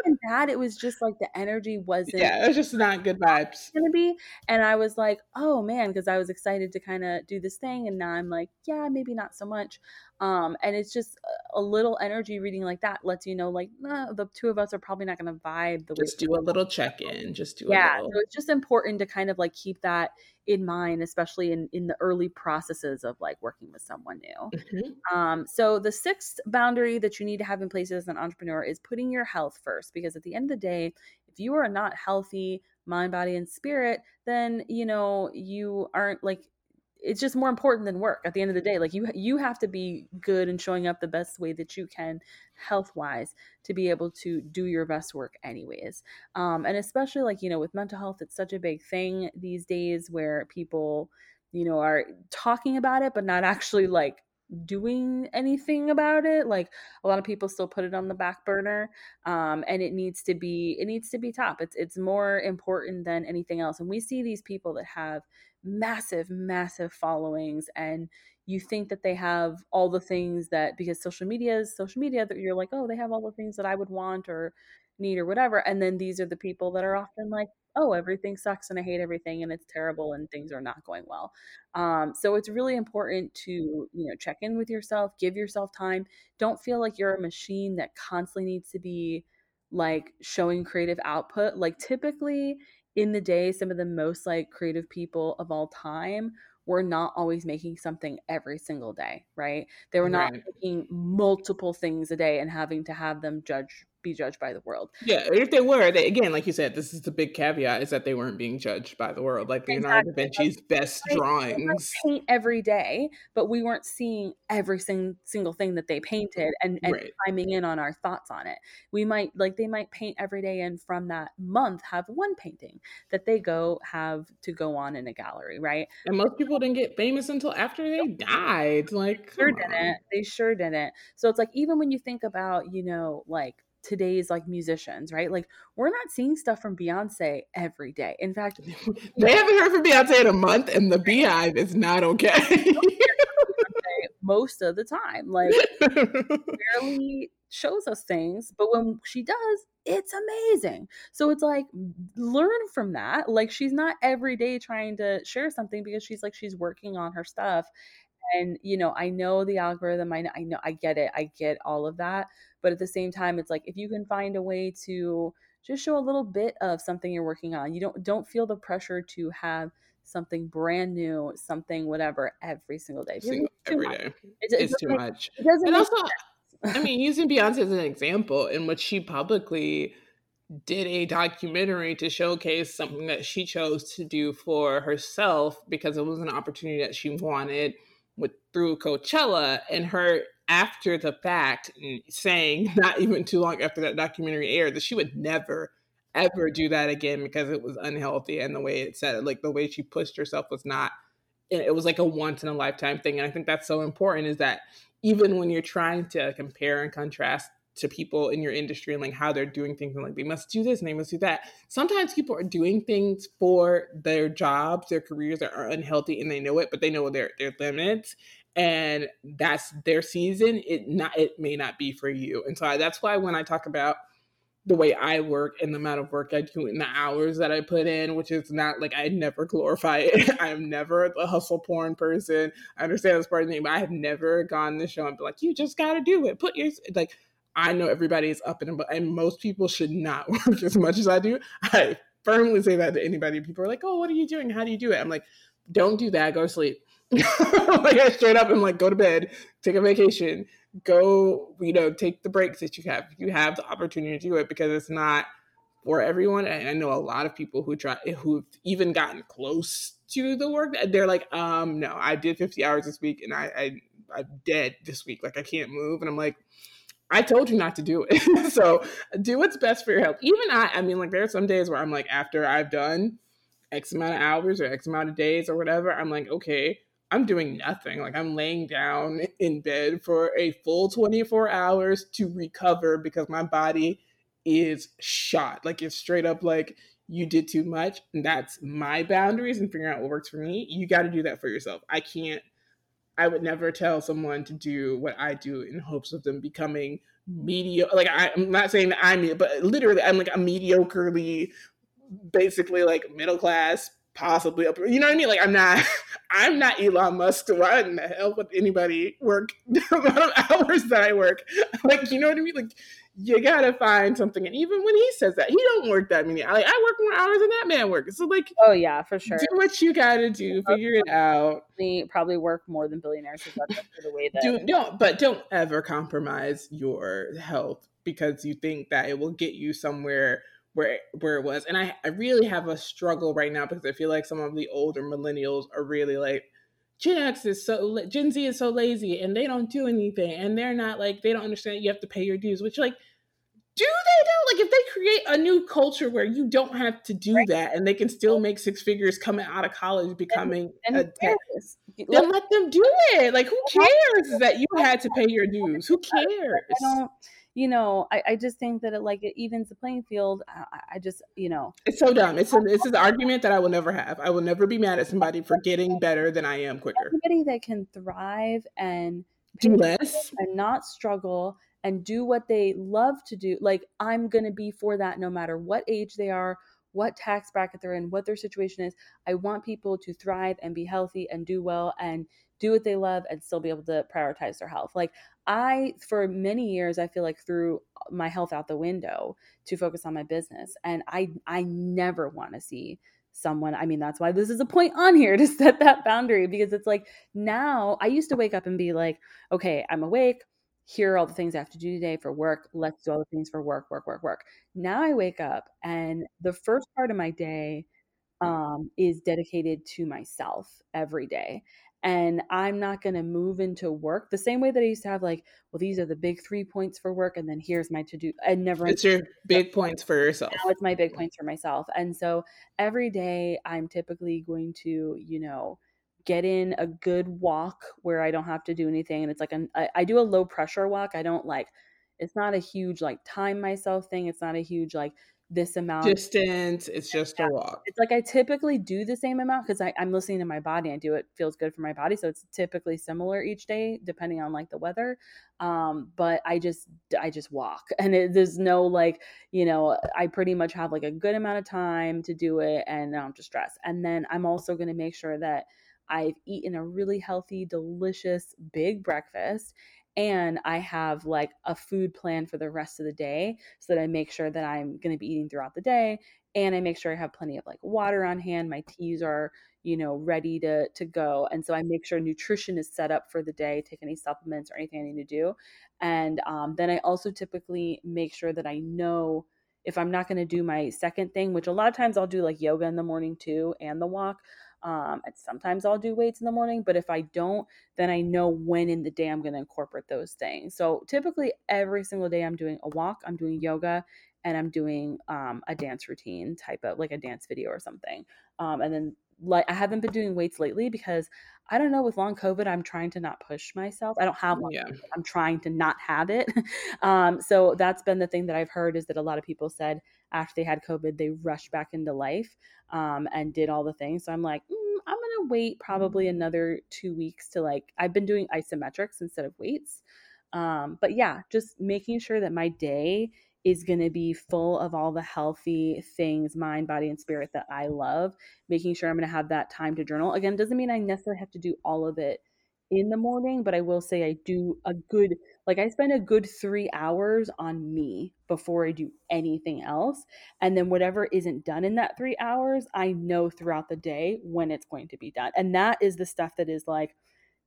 even bad, it was just like the energy wasn't, yeah, it was just not good vibes gonna be. And I was like, oh man, because I was excited to kind of do this thing, and now I'm like, yeah, maybe not so much. Um and it's just a little energy reading like that lets you know, like, nah, the two of us are probably not gonna vibe the just way do a little check-in just do yeah a little... So it's just important to kind of like keep that in mind, especially in, in the early processes of like working with someone new. Mm-hmm. Um, so the sixth boundary that you need to have in place as an entrepreneur is putting your health first, because at the end of the day, if you are not healthy, mind, body, and spirit, then, you know, you aren't like, it's just more important than work at the end of the day. Like you, you have to be good and showing up the best way that you can health-wise to be able to do your best work anyways. Um, and especially like, you know, with mental health, it's such a big thing these days where people, you know, are talking about it, but not actually like doing anything about it. Like a lot of people still put it on the back burner. Um, and it needs to be, it needs to be top. It's, it's more important than anything else. And we see these people that have massive, massive followings, and you think that they have all the things that, because social media is social media, that you're like, oh, they have all the things that I would want or need or whatever. And then these are the people that are often like, oh, everything sucks and I hate everything and it's terrible and things are not going well. Um, so it's really important to, you know, check in with yourself, give yourself time. Don't feel like you're a machine that constantly needs to be like showing creative output. Like typically in the day, some of the most like creative people of all time were not always making something every single day, right? They were not right. making multiple things a day and having to have them judge, be judged by the world. Yeah, if they were, they, again, like you said, this is the big caveat, is that they weren't being judged by the world. Like Leonardo exactly. da Vinci's best they, drawings. They paint every day, but we weren't seeing every sing, single thing that they painted and, and right. chiming in on our thoughts on it. We might, like they might paint every day and from that month have one painting that they go have to go on in a gallery, right? And most people didn't get famous until after they died. Like, sure didn't. They sure didn't. So it's like, even when you think about, you know, like today's like musicians, right? Like we're not seeing stuff from Beyonce every day. In fact, they haven't heard from Beyonce in a month, and the Beehive is not okay. Most of the time, like barely shows us things, but when she does, it's amazing. So it's like, learn from that. Like she's not every day trying to share something, because she's like, she's working on her stuff. And, you know, I know the algorithm, I know, I know, I get it. I get all of that. But at the same time, it's like, if you can find a way to just show a little bit of something you're working on, you don't, don't feel the pressure to have something brand new, something, whatever, every single day. Single, every much. day. It's, it's, it's too like, much. It doesn't and also, I mean, using Beyonce as an example, in which she publicly did a documentary to showcase something that she chose to do for herself, because it was an opportunity that she wanted with through Coachella, and her after the fact saying not even too long after that documentary aired that she would never ever do that again because it was unhealthy, and the way it said it, like the way she pushed herself was not, it was like a once in a lifetime thing. And I think that's so important, is that even when you're trying to compare and contrast to people in your industry and like how they're doing things and like they must do this and they must do that, sometimes people are doing things for their jobs, their careers that are unhealthy, and they know it, but they know their their limits, and that's their season. It not it may not be for you. And so I, that's why when I talk about the way I work and the amount of work I do and the hours that I put in, which is not like, I never glorify it. I'm never the hustle porn person. I understand that's part of the name, but I have never gone this show and be like, you just got to do it. Put your like. I know everybody is up and about, and most people should not work as much as I do. I firmly say that to anybody. People are like, oh, what are you doing? How do you do it? I'm like, don't do that. Go to sleep. Like, I straight up am like, go to bed, take a vacation, go, you know, take the breaks that you have. You have the opportunity to do it because it's not for everyone. And I know a lot of people who try, who've even gotten close to the work, they're like, um, no, I did fifty hours this week and I, I, I'm dead this week. Like, I can't move. And I'm like, I told you not to do it. So do what's best for your health. Even I, I mean, like, there are some days where I'm like, after I've done X amount of hours or X amount of days or whatever, I'm like, okay, I'm doing nothing. Like, I'm laying down in bed for a full twenty-four hours to recover because my body is shot. Like, it's straight up like, you did too much. And that's my boundaries and figuring out what works for me. You got to do that for yourself. I can't, I would never tell someone to do what I do in hopes of them becoming mediocre. Like, I, I'm not saying that I'm, but literally I'm like a mediocrely, basically like middle class, possibly upper, you know what I mean? Like, I'm not, I'm not Elon Musk, so why in the hell would anybody work the amount of hours that I work? Like, you know what I mean? Like, you gotta find something. And even when he says that, he don't work that many. Like, I work more hours than that man works. So, like, oh yeah, for sure. Do what you gotta do. Figure it out. Probably work more than billionaires. That's the way that do, don't, but don't ever compromise your health because you think that it will get you somewhere where where it was. And I, I really have a struggle right now because I feel like some of the older millennials are really like, Gen X is so, Gen Z is so lazy and they don't do anything and they're not like, they don't understand you have to pay your dues, which, like, do they though? Like, if they create a new culture where you don't have to do right. that and they can still make six figures coming out of college becoming and, and a therapist, then let them do it. Like, who cares that you had to pay your dues? Who cares? I don't, you know, I, I just think that it, like, it evens the playing field. I, I just, you know. It's so dumb. It's an it's an argument that I will never have. I will never be mad at somebody for getting better than I am quicker. Somebody that can thrive and do less and not struggle and do what they love to do. Like, I'm going to be for that no matter what age they are, what tax bracket they're in, what their situation is. I want people to thrive and be healthy and do well and do what they love and still be able to prioritize their health. Like, I, for many years, I feel like threw my health out the window to focus on my business. And I, I never want to see someone. I mean, that's why this is a point on here to set that boundary, because it's like, now I used to wake up and be like, okay, I'm awake. Here are all the things I have to do today for work. Let's do all the things for work, work, work, work. Now I wake up and the first part of my day um, is dedicated to myself every day. And I'm not going to move into work the same way that I used to have, like, well, these are the big three points for work. And then here's my to-do. I never. It's your big points for yourself. Now it's my big points for myself. And so every day I'm typically going to, you know, get in a good walk where I don't have to do anything. And it's like, an, I, I do a low pressure walk. I don't like, it's not a huge, like, time myself thing. It's not a huge, like, this amount distance. It's just a walk. It's like, I typically do the same amount because I'm listening to my body. I do, it feels good for my body. So it's typically similar each day, depending on, like, the weather. Um, but I just, I just walk, and it, there's no, like, you know, I pretty much have, like, a good amount of time to do it and I don't have to stress. And then I'm also going to make sure that I've eaten a really healthy, delicious, big breakfast, and I have, like, a food plan for the rest of the day so that I make sure that I'm going to be eating throughout the day. And I make sure I have plenty of, like, water on hand. My teas are, you know, ready to, to go. And so I make sure nutrition is set up for the day, take any supplements or anything I need to do. And um, then I also typically make sure that I know if I'm not going to do my second thing, which a lot of times I'll do, like, yoga in the morning too, and the walk. Um, and sometimes I'll do weights in the morning, but if I don't, then I know when in the day I'm going to incorporate those things. So typically every single day I'm doing a walk, I'm doing yoga, and I'm doing, um, a dance routine type of, like, a dance video or something. Um, and then, like, I haven't been doing weights lately because, I don't know, with long COVID, I'm trying to not push myself. I don't have one. Yeah. I'm trying to not have it. Um, so that's been the thing that I've heard, is that a lot of people said after they had COVID, they rushed back into life, um, and did all the things. So I'm like, mm, I'm going to wait probably another two weeks to, like, I've been doing isometrics instead of weights. Um, but yeah, just making sure that my day is going to be full of all the healthy things, mind, body, and spirit, that I love, making sure I'm going to have that time to journal. Again, doesn't mean I necessarily have to do all of it in the morning, but I will say I do a good, like I spend a good three hours on me before I do anything else. And then whatever isn't done in that three hours, I know throughout the day when it's going to be done. And that is the stuff that is like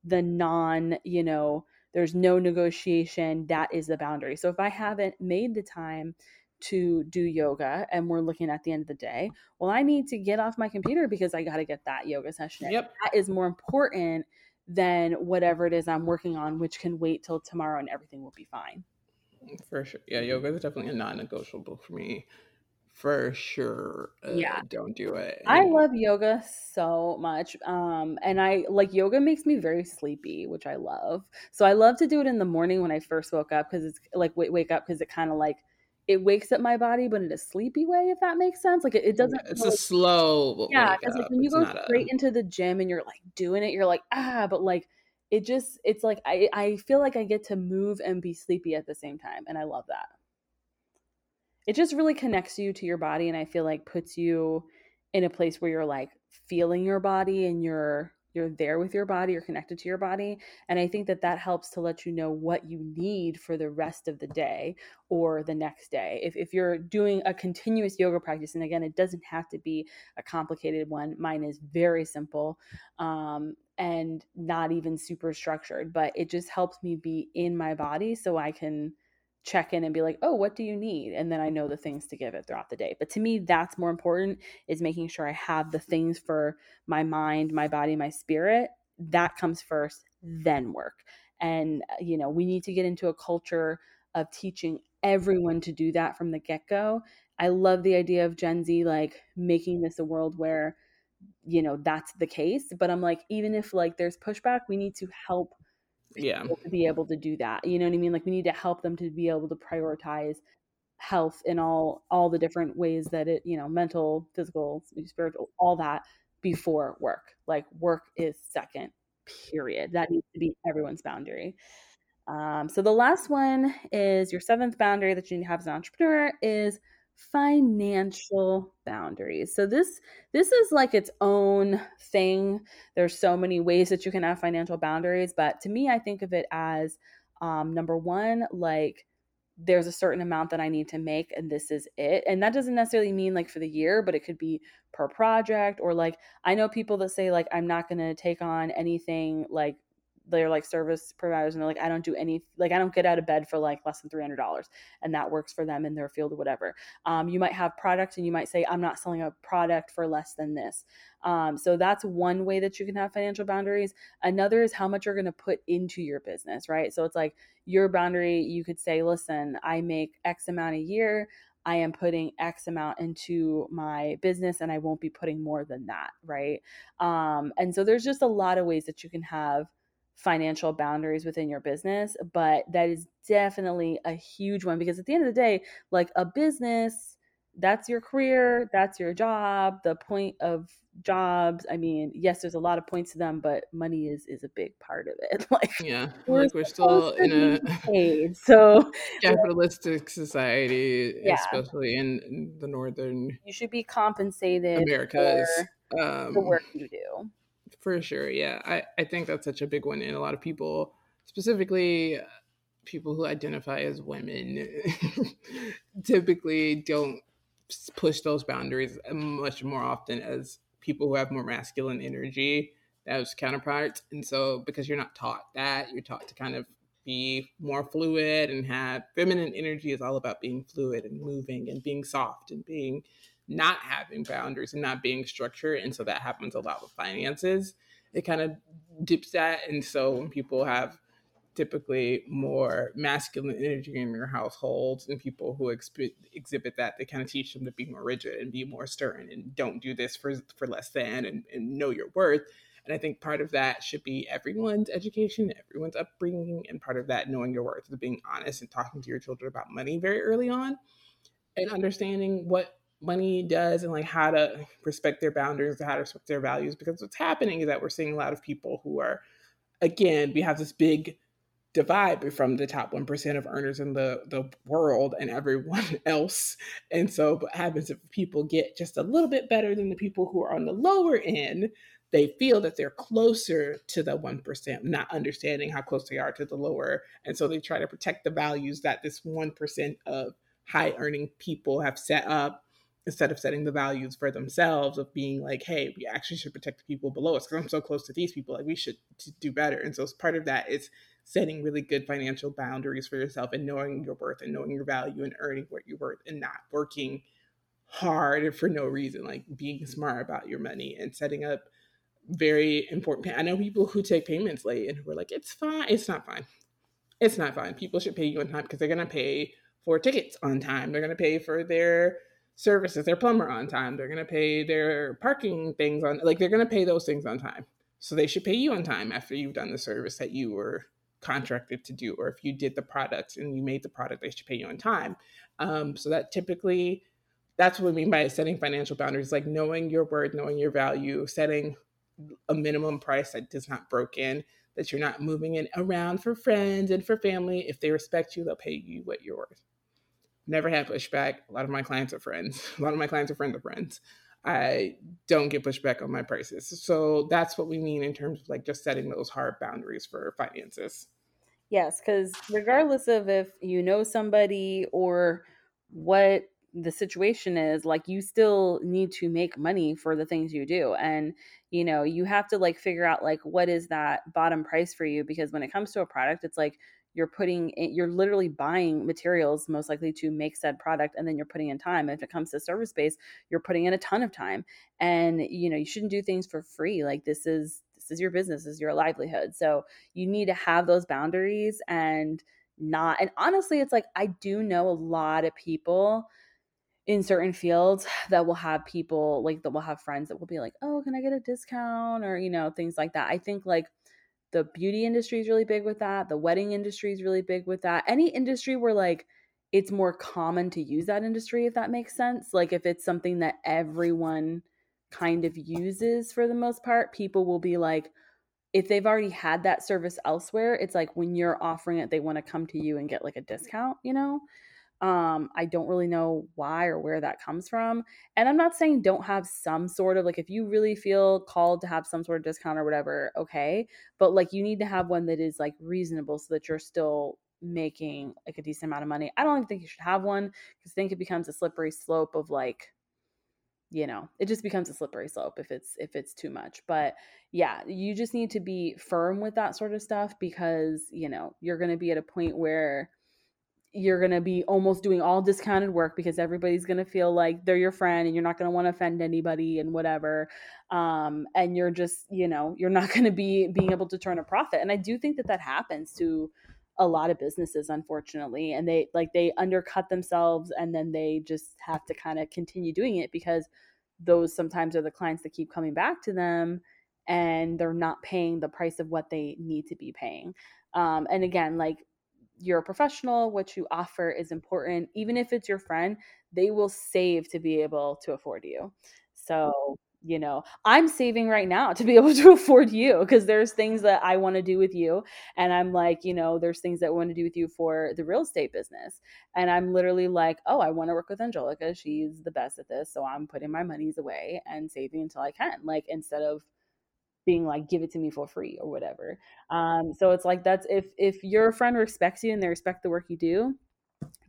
the non, you know, there's no negotiation. That is the boundary. So if I haven't made the time to do yoga and we're looking at the end of the day, well, I need to get off my computer because I got to get that yoga session. Yep. That is more important than whatever it is I'm working on, which can wait till tomorrow and everything will be fine. For sure. Yeah. Yoga is definitely a non-negotiable for me. For sure. Uh, yeah. Don't do it. I love yoga so much. Um, and I like yoga makes me very sleepy, which I love. So I love to do it in the morning when I first woke up because it's like wait, wake up because it kind of like it wakes up my body, but in a sleepy way, if that makes sense. Like it, it doesn't. It's like, a slow. Yeah. Because like when you go straight a... into the gym and you're like doing it, you're like, ah, but like it just, it's like I, I feel like I get to move and be sleepy at the same time. And I love that. It just really connects you to your body and I feel like puts you in a place where you're like feeling your body and you're you're there with your body, you're connected to your body. And I think that that helps to let you know what you need for the rest of the day or the next day. If if you're doing a continuous yoga practice, and again, it doesn't have to be a complicated one. Mine is very simple um, and not even super structured, but it just helps me be in my body so I can check in and be like, oh, what do you need? And then I know the things to give it throughout the day. But to me, that's more important is making sure I have the things for my mind, my body, my spirit. That comes first, then work. And, you know, we need to get into a culture of teaching everyone to do that from the get-go. I love the idea of Gen Z, like making this a world where, you know, that's the case. But I'm like, even if like there's pushback, we need to help yeah to be able to do that, you know what I mean? Like we need to help them to be able to prioritize health in all all the different ways that it, you know, mental, physical, spiritual, all that before work. Like work is second, period. That needs to be everyone's boundary. Um so the last one is your seventh boundary that you need to have as an entrepreneur is financial boundaries. So this this is like its own thing. There's so many ways that you can have financial boundaries, but to me, I think of it as um, number one, like there's a certain amount that I need to make, and this is it. And that doesn't necessarily mean like for the year, but it could be per project or like I know people that say like I'm not going to take on anything like. They're like service providers and they're like, I don't do any, like, I don't get out of bed for like less than three hundred dollars and that works for them in their field or whatever. Um, you might have products and you might say, I'm not selling a product for less than this. Um, so that's one way that you can have financial boundaries. Another is how much you're going to put into your business, right? So it's like your boundary, you could say, listen, I make X amount a year. I am putting X amount into my business and I won't be putting more than that. Right. Um, and so there's just a lot of ways that you can have financial boundaries within your business, but that is definitely a huge one because at the end of the day, like a business, that's your career, that's your job, the point of jobs. I mean, yes, there's a lot of points to them, but money is is a big part of it. Like, yeah, we're like we're still in a paid, so capitalistic society, yeah. Especially in the northern. You should be compensated America's, for um, the work you do. For sure. Yeah. I, I think that's such a big one. And a lot of people, specifically people who identify as women, typically don't push those boundaries much more often as people who have more masculine energy as counterparts. And so because you're not taught that, you're taught to kind of be more fluid and have feminine energy is all about being fluid and moving and being soft and being not having boundaries and not being structured. And so that happens a lot with finances. It kind of dips that. And so when people have typically more masculine energy in their households and people who exp- exhibit that, they kind of teach them to be more rigid and be more stern and don't do this for, for less than and, and know your worth. And I think part of that should be everyone's education, everyone's upbringing. And part of that knowing your worth is being honest and talking to your children about money very early on and understanding what money does and like how to respect their boundaries, how to respect their values, because what's happening is that we're seeing a lot of people who are, again, we have this big divide from the top one percent of earners in the, the world and everyone else. And so what happens if people get just a little bit better than the people who are on the lower end, they feel that they're closer to the one percent, not understanding how close they are to the lower. And so they try to protect the values that this one percent of high earning people have set up, instead of setting the values for themselves of being like, hey, we actually should protect the people below us because I'm so close to these people, like we should do better. And so as part of that is setting really good financial boundaries for yourself and knowing your worth and knowing your value and earning what you're worth and not working hard for no reason, like being smart about your money and setting up very important. Pay- I know people who take payments late and who are like, it's fine. It's not fine. It's not fine. People should pay you on time because they're going to pay for tickets on time. They're going to pay for their services, their plumber on time. They're going to pay their parking things on, like they're going to pay those things on time. So they should pay you on time after you've done the service that you were contracted to do. Or if you did the product and you made the product, they should pay you on time. Um, so that typically, that's what we mean by setting financial boundaries, like knowing your worth, knowing your value, setting a minimum price that does not broken, that you're not moving it around for friends and for family. If they respect you, they'll pay you what you're worth. Never had pushback. A lot of my clients are friends. A lot of my clients are friends of friends. I don't get pushback on my prices. So that's what we mean in terms of like just setting those hard boundaries for finances. Yes, because regardless of if you know somebody or what the situation is, like you still need to make money for the things you do. And, you know, you have to like figure out like what is that bottom price for you? Because when it comes to a product, it's like you're putting it, you're literally buying materials most likely to make said product. And then you're putting in time. If it comes to service space, you're putting in a ton of time and, you know, you shouldn't do things for free. Like this is, this is your business, this is your livelihood. So you need to have those boundaries and not, and honestly, it's like, I do know a lot of people in certain fields that will have people like that will have friends that will be like, oh, can I get a discount? Or, you know, things like that. I think like the beauty industry is really big with that. The wedding industry is really big with that. Any industry where like it's more common to use that industry, if that makes sense. Like if it's something that everyone kind of uses for the most part, people will be like, if they've already had that service elsewhere, it's like when you're offering it, they want to come to you and get like a discount, you know? Um, I don't really know why or where that comes from. And I'm not saying don't have some sort of like, if you really feel called to have some sort of discount or whatever, okay. But like, you need to have one that is like reasonable so that you're still making like a decent amount of money. I don't even think you should have one because I think it becomes a slippery slope of like, you know, it just becomes a slippery slope if it's, if it's too much. But yeah, you just need to be firm with that sort of stuff because, you know, you're going to be at a point where you're going to be almost doing all discounted work because everybody's going to feel like they're your friend and you're not going to want to offend anybody and whatever. Um, and you're just, you know, you're not going to be being able to turn a profit. And I do think that that happens to a lot of businesses, unfortunately, and they like, they undercut themselves and then they just have to kind of continue doing it because those sometimes are the clients that keep coming back to them and they're not paying the price of what they need to be paying. Um, and again, like, you're a professional, what you offer is important. Even if it's your friend, they will save to be able to afford you. So, you know, I'm saving right now to be able to afford you because there's things that I want to do with you. And I'm like, you know, there's things that I want to do with you for the real estate business. And I'm literally like, oh, I want to work with Angelica. She's the best at this. So I'm putting my monies away and saving until I can, like, instead of being like, give it to me for free or whatever. Um, so it's like, that's if, if your friend respects you and they respect the work you do,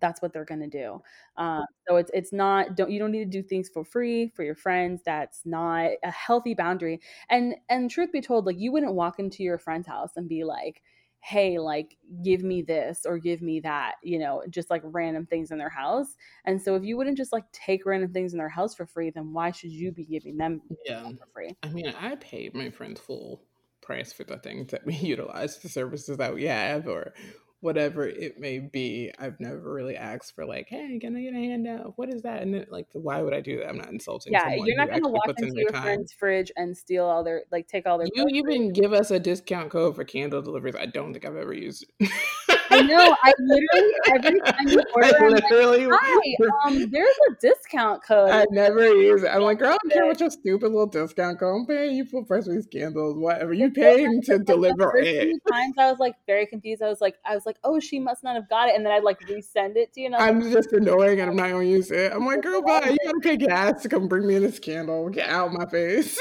that's what they're going to do. Um, so it's, it's not, don't, you don't need to do things for free for your friends. That's not a healthy boundary. And, and truth be told, like you wouldn't walk into your friend's house and be like, hey, like, give me this or give me that, you know, just like random things in their house. And so if you wouldn't just like take random things in their house for free, then why should you be giving them yeah. for free? I mean, I paid my friends full price for the things that we utilize, the services that we have or whatever it may be. I've never really asked for like, hey, can I get a handout? What is that? And then, like, why would I do that? I'm not insulting. Yeah, you're not going to walk into in your time. friend's fridge and steal all their, like, take all their. You even give us a discount code for candle deliveries. I don't think I've ever used it. I know. I literally every time you order, I literally, I'm like, hi, um, there's a discount code. I never use it. I'm like, girl, I don't care what your stupid little discount code. I'm paying you for first week's candles, whatever. You paying to deliver it. Times I was like very confused. I was like, I was like, oh, she must not have got it, and then I'd like resend it to you. And I'm like, just annoying, and I'm not gonna use it. I'm like, girl, bye. You gotta pay gas to come bring me in this candle. Get out of my face.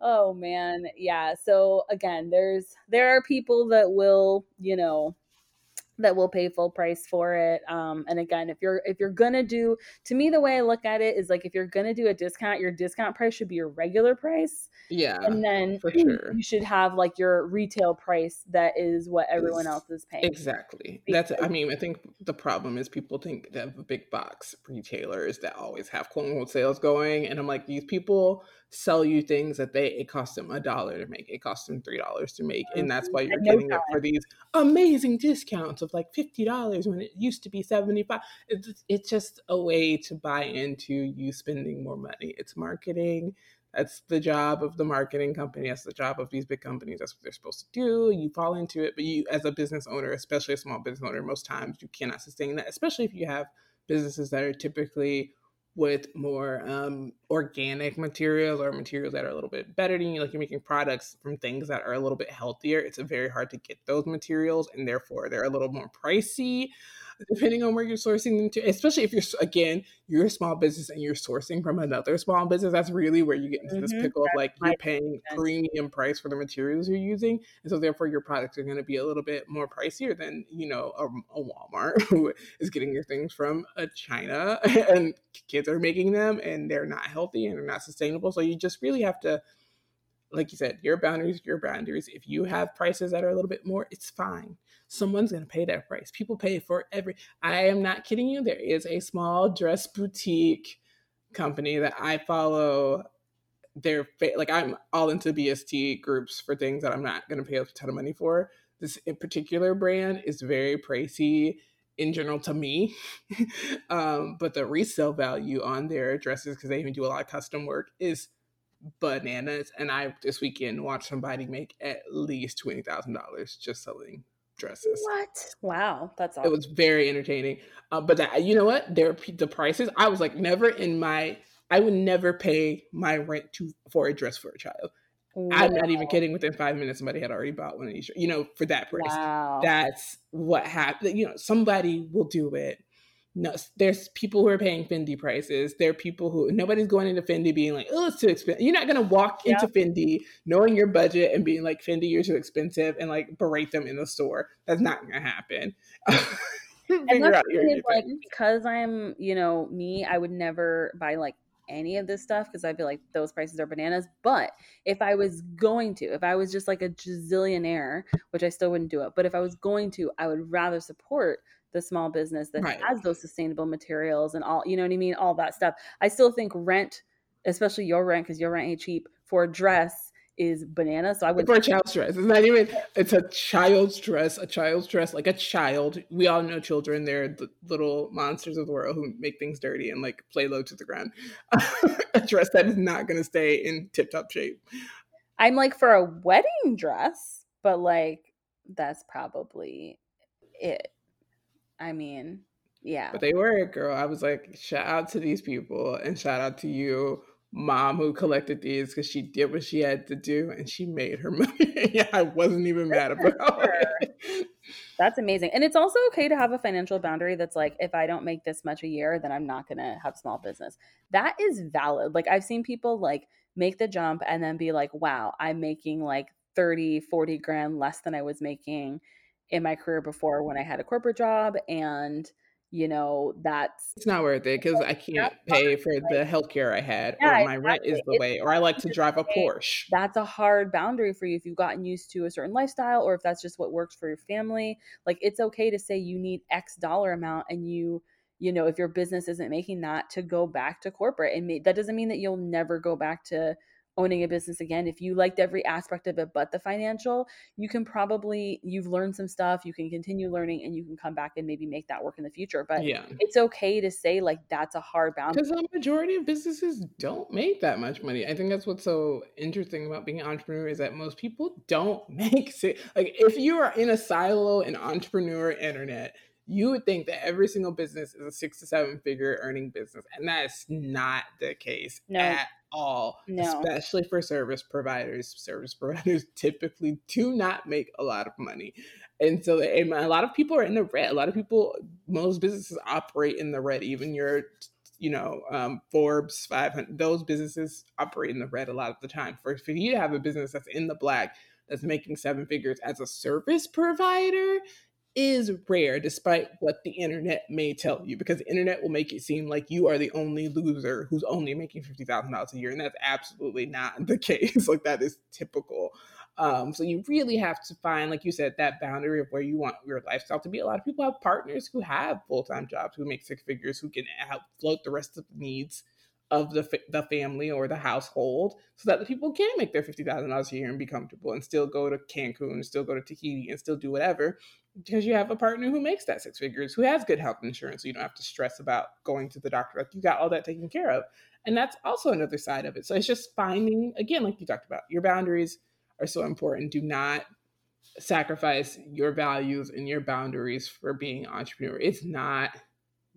Oh man. Yeah. So again, there's, there are people that will, you know, that will pay full price for it. Um, and again, if you're, if you're going to do, to me, the way I look at it is like, if you're going to do a discount, your discount price should be your regular price. Yeah. And then for sure. you should have like your retail price. That is what everyone it's, else is paying. Exactly. Because That's, I mean, I think the problem is people think they have big box retailers that always have quote unquote sales going. And I'm like, these people sell you things that they, it cost them a dollar to make. It costs them three dollars to make. And that's why you're getting it for these amazing discounts of like fifty dollars when it used to be seventy-five dollars. It's, it's just a way to buy into you spending more money. It's marketing. That's the job of the marketing company. That's the job of these big companies. That's what they're supposed to do. You fall into it, but you, as a business owner, especially a small business owner, most times you cannot sustain that, especially if you have businesses that are typically with more um, organic materials or materials that are a little bit better than you, like you're making products from things that are a little bit healthier. It's very hard to get those materials, and therefore they're a little more pricey, depending on where you're sourcing them to, especially if you're, again, you're a small business and you're sourcing from another small business. That's really where you get into this mm-hmm. pickle of like, you're paying premium price for the materials you're using. And so therefore your products are going to be a little bit more pricier than, you know, a, a Walmart who is getting your things from a China, and kids are making them and they're not healthy and they're not sustainable. So you just really have to, like you said, your boundaries, your boundaries. If you have prices that are a little bit more, it's fine. Someone's going to pay that price. People pay for every, I am not kidding you. There is a small dress boutique company that I follow. They're like, I'm all into B S T groups for things that I'm not going to pay a ton of money for. This in particular brand is very pricey in general to me. um, but the resale value on their dresses, because they even do a lot of custom work, is bananas. And I this weekend watched somebody make at least twenty thousand dollars just selling dresses. What? Wow, that's awesome. It was very entertaining. Uh, but that, you know what? Their the prices. I was like, never in my. I would never pay my rent to for a dress for a child. Wow. I'm not even kidding. Within five minutes, somebody had already bought one of these. You know, for that price. Wow. That's what happened. You know, somebody will do it. No, there's people who are paying Fendi prices. There are people who, nobody's going into Fendi being like, oh, it's too expensive. You're not going to walk yeah. into Fendi knowing your budget and being like, Fendi, you're too expensive, and like berate them in the store. That's not going to happen. And that's like, because I'm, you know, me, I would never buy like any of this stuff because I feel like those prices are bananas. But if I was going to, if I was just like a gazillionaire, which I still wouldn't do it, but if I was going to, I would rather support the small business that right. has those sustainable materials and all, you know what I mean? All that stuff. I still think rent, especially your rent, because your rent ain't cheap, for a dress is banana. So I would. For a child's dress. It's not even, it's a child's dress, a child's dress, like a child. We all know children. They're the little monsters of the world who make things dirty and like play low to the ground. A dress that is not going to stay in tip-top shape. I'm like for a wedding dress, but like that's probably it. I mean, yeah. But they were it, girl. I was like, shout out to these people and shout out to you, mom, who collected these, because she did what she had to do and she made her money. Yeah, I wasn't even mad about it. That's amazing. And it's also okay to have a financial boundary that's like, if I don't make this much a year, then I'm not going to have small business. That is valid. Like I've seen people like make the jump and then be like, wow, I'm making like thirty, forty grand less than I was making in my career before when I had a corporate job. And, you you know, that's, it's not worth it because I can't pay for the healthcare I had, yeah, or my exactly. rent is the it's way, or I like to drive a Porsche. That's a hard boundary for you if you've gotten used to a certain lifestyle or if that's just what works for your family. Like it's okay to say you need X dollar amount and you, you know, if your business isn't making that, to go back to corporate. And ma- that doesn't mean that you'll never go back to owning a business again. If you liked every aspect of it but the financial, you can probably, you've learned some stuff, you can continue learning, and you can come back and maybe make that work in the future. But yeah. it's okay to say like that's a hard boundary. Because the majority of businesses don't make that much money. I think that's what's so interesting about being an entrepreneur is that most people don't make it. Like if you are in a silo in entrepreneur internet, you would think that every single business is a six to seven figure earning business. And that's not the case no. at all, no. especially for service providers. Service providers typically do not make a lot of money. And so and a lot of people are in the red. A lot of people, most businesses operate in the red. Even your you know, um, Forbes five hundred, those businesses operate in the red a lot of the time. For, for you to have a business that's in the black, that's making seven figures as a service provider is rare, despite what the internet may tell you, because the internet will make it seem like you are the only loser who's only making fifty thousand dollars a year. And that's absolutely not the case. Like, that is typical. Um, so you really have to find, like you said, that boundary of where you want your lifestyle to be. A lot of people have partners who have full-time jobs, who make six figures, who can help float the rest of the needs of the fa- the family or the household, so that the people can make their fifty thousand dollars a year and be comfortable and still go to Cancun and still go to Tahiti and still do whatever, because you have a partner who makes that six figures, who has good health insurance, so you don't have to stress about going to the doctor. Like, you got all that taken care of. And that's also another side of it. So it's just finding, again, like you talked about, your boundaries are so important. Do not sacrifice your values and your boundaries for being an entrepreneur. It's not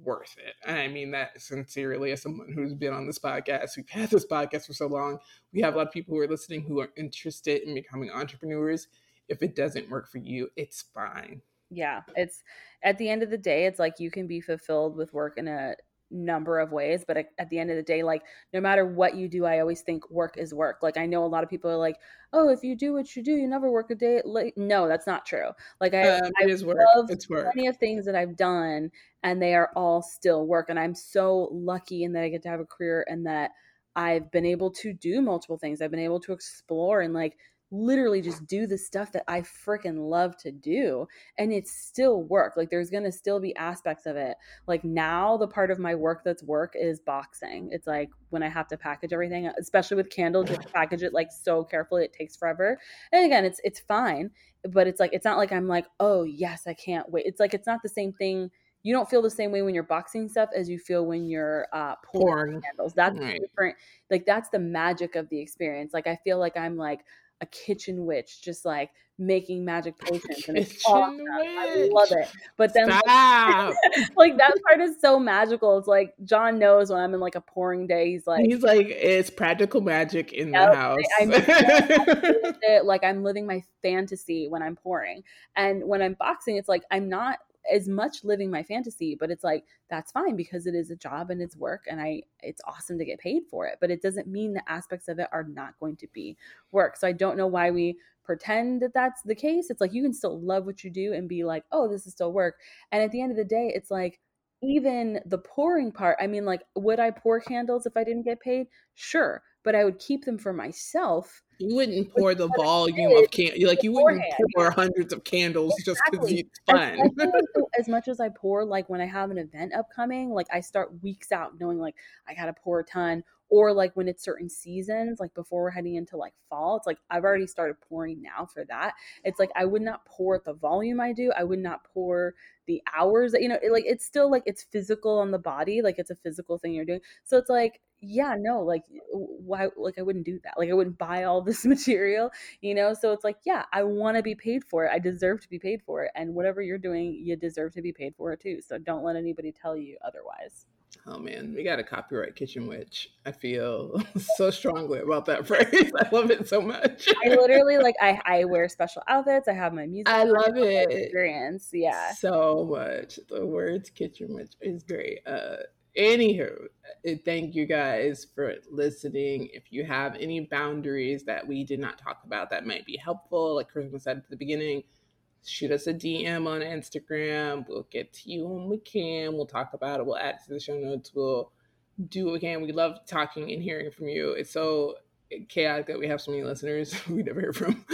worth it. And I mean that sincerely, as someone who's been on this podcast, we've had this podcast for so long. We have a lot of people who are listening who are interested in becoming entrepreneurs. If it doesn't work for you, it's fine. Yeah. It's, at the end of the day, it's like, you can be fulfilled with work in a number of ways, but at the end of the day, like, no matter what you do, I always think work is work. Like, I know a lot of people are like, oh, if you do what you do, you never work a day. Like, no, that's not true. Like, I, um, I love work. It's work. Plenty of things that I've done, and they are all still work. And I'm so lucky in that I get to have a career and that I've been able to do multiple things. I've been able to explore and, like, literally just do the stuff that I freaking love to do. And it's still work. Like, there's going to still be aspects of it. Like, now the part of my work that's work is boxing. It's like, when I have to package everything, especially with Candle, just package it like so carefully. It takes forever. And again, it's, it's fine, but it's like, it's not like I'm like, oh yes, I can't wait. It's like, it's not the same thing. You don't feel the same way when you're boxing stuff as you feel when you're uh, pouring candles. That's right. Different. Like, that's the magic of the experience. Like, I feel like I'm like a kitchen witch, just like making magic potions, and it's awesome. I love it. But then like, like that part is so magical. It's like, John knows when I'm in like a pouring day, he's like, he's like, it's practical magic in the house. I'm, I'm like, I'm living my fantasy when I'm pouring. And when I'm boxing, it's like, I'm not as much living my fantasy, but it's like, that's fine, because it is a job and it's work, and I, it's awesome to get paid for it, but it doesn't mean the aspects of it are not going to be work. So I don't know why we pretend that that's the case. It's like, you can still love what you do and be like, oh, this is still work. And at the end of the day, it's like, even the pouring part, I mean, like, would I pour candles if I didn't get paid? Sure. But I would keep them for myself. You wouldn't pour the volume of candles. Like, you wouldn't pour hundreds of candles just because it's fun. As, as much as I pour, like, when I have an event upcoming, like, I start weeks out knowing, like, I got to pour a ton. Or, like, when it's certain seasons, like, before we're heading into, like, fall, it's like, I've already started pouring now for that. It's like, I would not pour at the volume I do. I would not pour the hours that, you know, it, like, it's still, like, it's physical on the body. Like, it's a physical thing you're doing. So it's like, yeah, no, like, why, like, I wouldn't do that. Like, I wouldn't buy all this material, you know? So it's like, yeah, I want to be paid for it. I deserve to be paid for it. And whatever you're doing, you deserve to be paid for it too. So don't let anybody tell you otherwise. Oh man, we got a copyright kitchen witch. I feel so strongly about that phrase. I love it so much. I literally like I, I wear special outfits. I have my music. I love it. Experience, yeah, so much. The words kitchen witch is great. Uh, anywho, thank you guys for listening. If you have any boundaries that we did not talk about that might be helpful, like Charisma said at the beginning, shoot us a D M on Instagram. We'll get to you when we can. We'll talk about it. We'll add it to the show notes. We'll do what we can. We love talking and hearing from you. It's so chaotic that we have so many listeners we never hear from.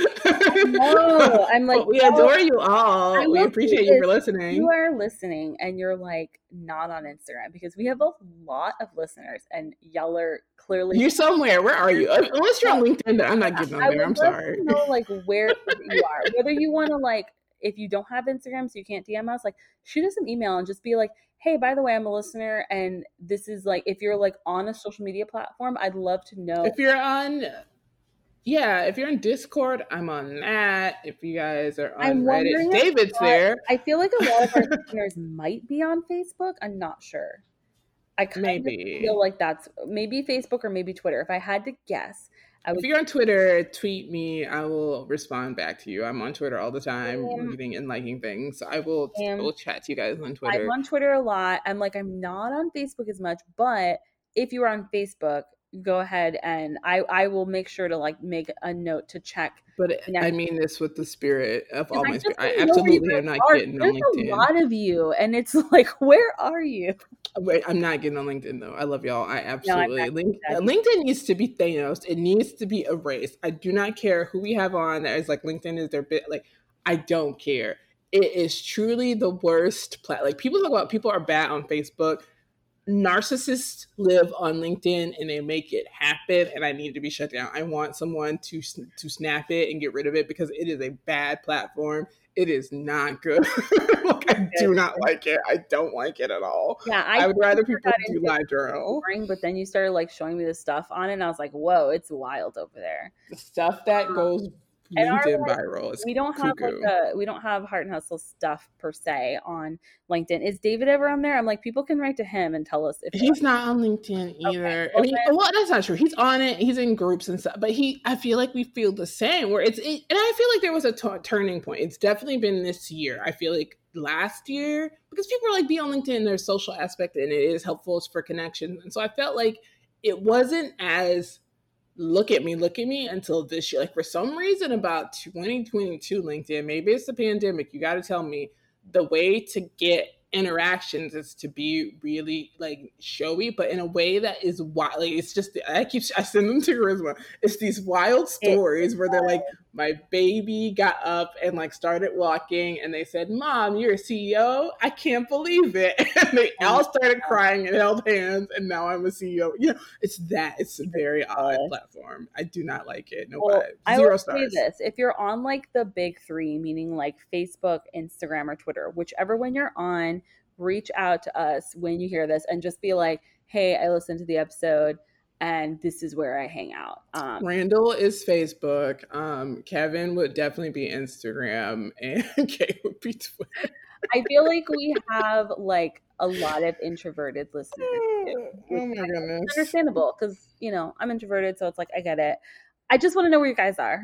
No, I'm like, but we no, adore you all. I we appreciate you for listening. You are listening, and you're like not on Instagram, because we have a lot of listeners, and y'all are clearly you're somewhere. Where are you? Unless you're on LinkedIn, I'm not getting on I there. I'm sorry. Know like where you are. Whether you want to like, if you don't have Instagram, so you can't D M us, like shoot us an email and just be like, hey, by the way, I'm a listener, and this is like, if you're like on a social media platform, I'd love to know if you're on. Yeah, if you're in Discord, I'm on that. If you guys are on Reddit, David's there. I feel like a lot of our listeners might be on Facebook. I'm not sure. I kind maybe. of feel like that's maybe Facebook or maybe Twitter. If I had to guess, I would- if you're on Twitter, tweet me. I will respond back to you. I'm on Twitter all the time, um, reading and liking things. So I will, um, I will chat to you guys on Twitter. I'm on Twitter a lot. I'm like, I'm not on Facebook as much, but if you are on Facebook, go ahead and I, I will make sure to like make a note to check. But next. I mean this with the spirit of all my spirit. I absolutely am not are. getting There's on LinkedIn. There's a lot of you, and it's like, where are you? Wait, I'm not getting on LinkedIn though. I love y'all. I absolutely. No, Link, LinkedIn needs to be Thanos. It needs to be erased. I do not care who we have on that is like LinkedIn is their bit. Like, I don't care. It is truly the worst platform. Like, people talk about people are bad on Facebook. Narcissists live on LinkedIn and they make it happen, and I need to be shut down. I want someone to to snap it and get rid of it because it is a bad platform. It is not good. Like, I do not like it. I don't like it at all. Yeah, I, I would rather people do live journal. Boring, but then you started like showing me the stuff on it, and I was like, "Whoa, it's wild over there." The stuff that goes and LinkedIn our, viral. Is we don't cuckoo. have like a, we don't have Heart and Hustle stuff per se on LinkedIn. Is David ever on there? I'm like, people can write to him and tell us if he's not on LinkedIn either. Okay. I mean, well, that's not true. He's on it. He's in groups and stuff. But he, I feel like we feel the same. Where it's, it, and I feel like there was a t- turning point. It's definitely been this year. I feel like last year because people are like be on LinkedIn. There's social aspect and it is helpful for connections. And so I felt like it wasn't as look at me, look at me until this year. Like, for some reason about twenty twenty-two LinkedIn, maybe it's the pandemic, you got to tell me, the way to get interactions is to be really like showy, but in a way that is wild. Like, it's just, I keep, I send them to Charisma. It's these wild stories it's where they're like, my baby got up and like started walking and they said, Mom, you're a C E O. I can't believe it. And they all started crying and held hands. And now I'm a C E O. You know, it's that, it's a very odd platform. I do not like it. No well, vibes. Zero I will stars. Say this. If you're on like the big three, meaning like Facebook, Instagram, or Twitter, whichever one you're on, reach out to us when you hear this and just be like, hey, I listened to the episode and this is where I hang out. Um, Randall is Facebook. Um, Kevin would definitely be Instagram and Kay would be Twitter. I feel like we have like a lot of introverted listeners. Too, oh my goodness. It's understandable because, you know, I'm introverted. So it's like, I get it. I just want to know where you guys are.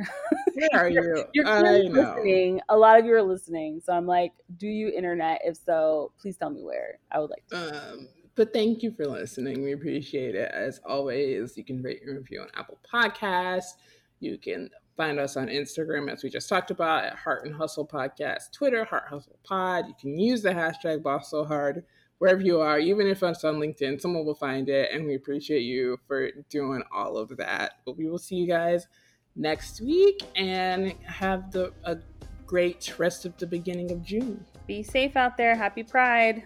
Where are you? You're clearly listening. Know. A lot of you are listening. So I'm like, do you internet? If so, please tell me where. I would like to. Um, but thank you for listening. We appreciate it. As always, you can rate and review on Apple Podcasts. You can find us on Instagram, as we just talked about, at Heart and Hustle Podcast, Twitter, Heart Hustle Pod. You can use the hashtag Boss So Hard. Wherever you are, even if it's on LinkedIn, someone will find it. And we appreciate you for doing all of that. But we will see you guys next week and have the a great rest of the beginning of June. Be safe out there. Happy Pride.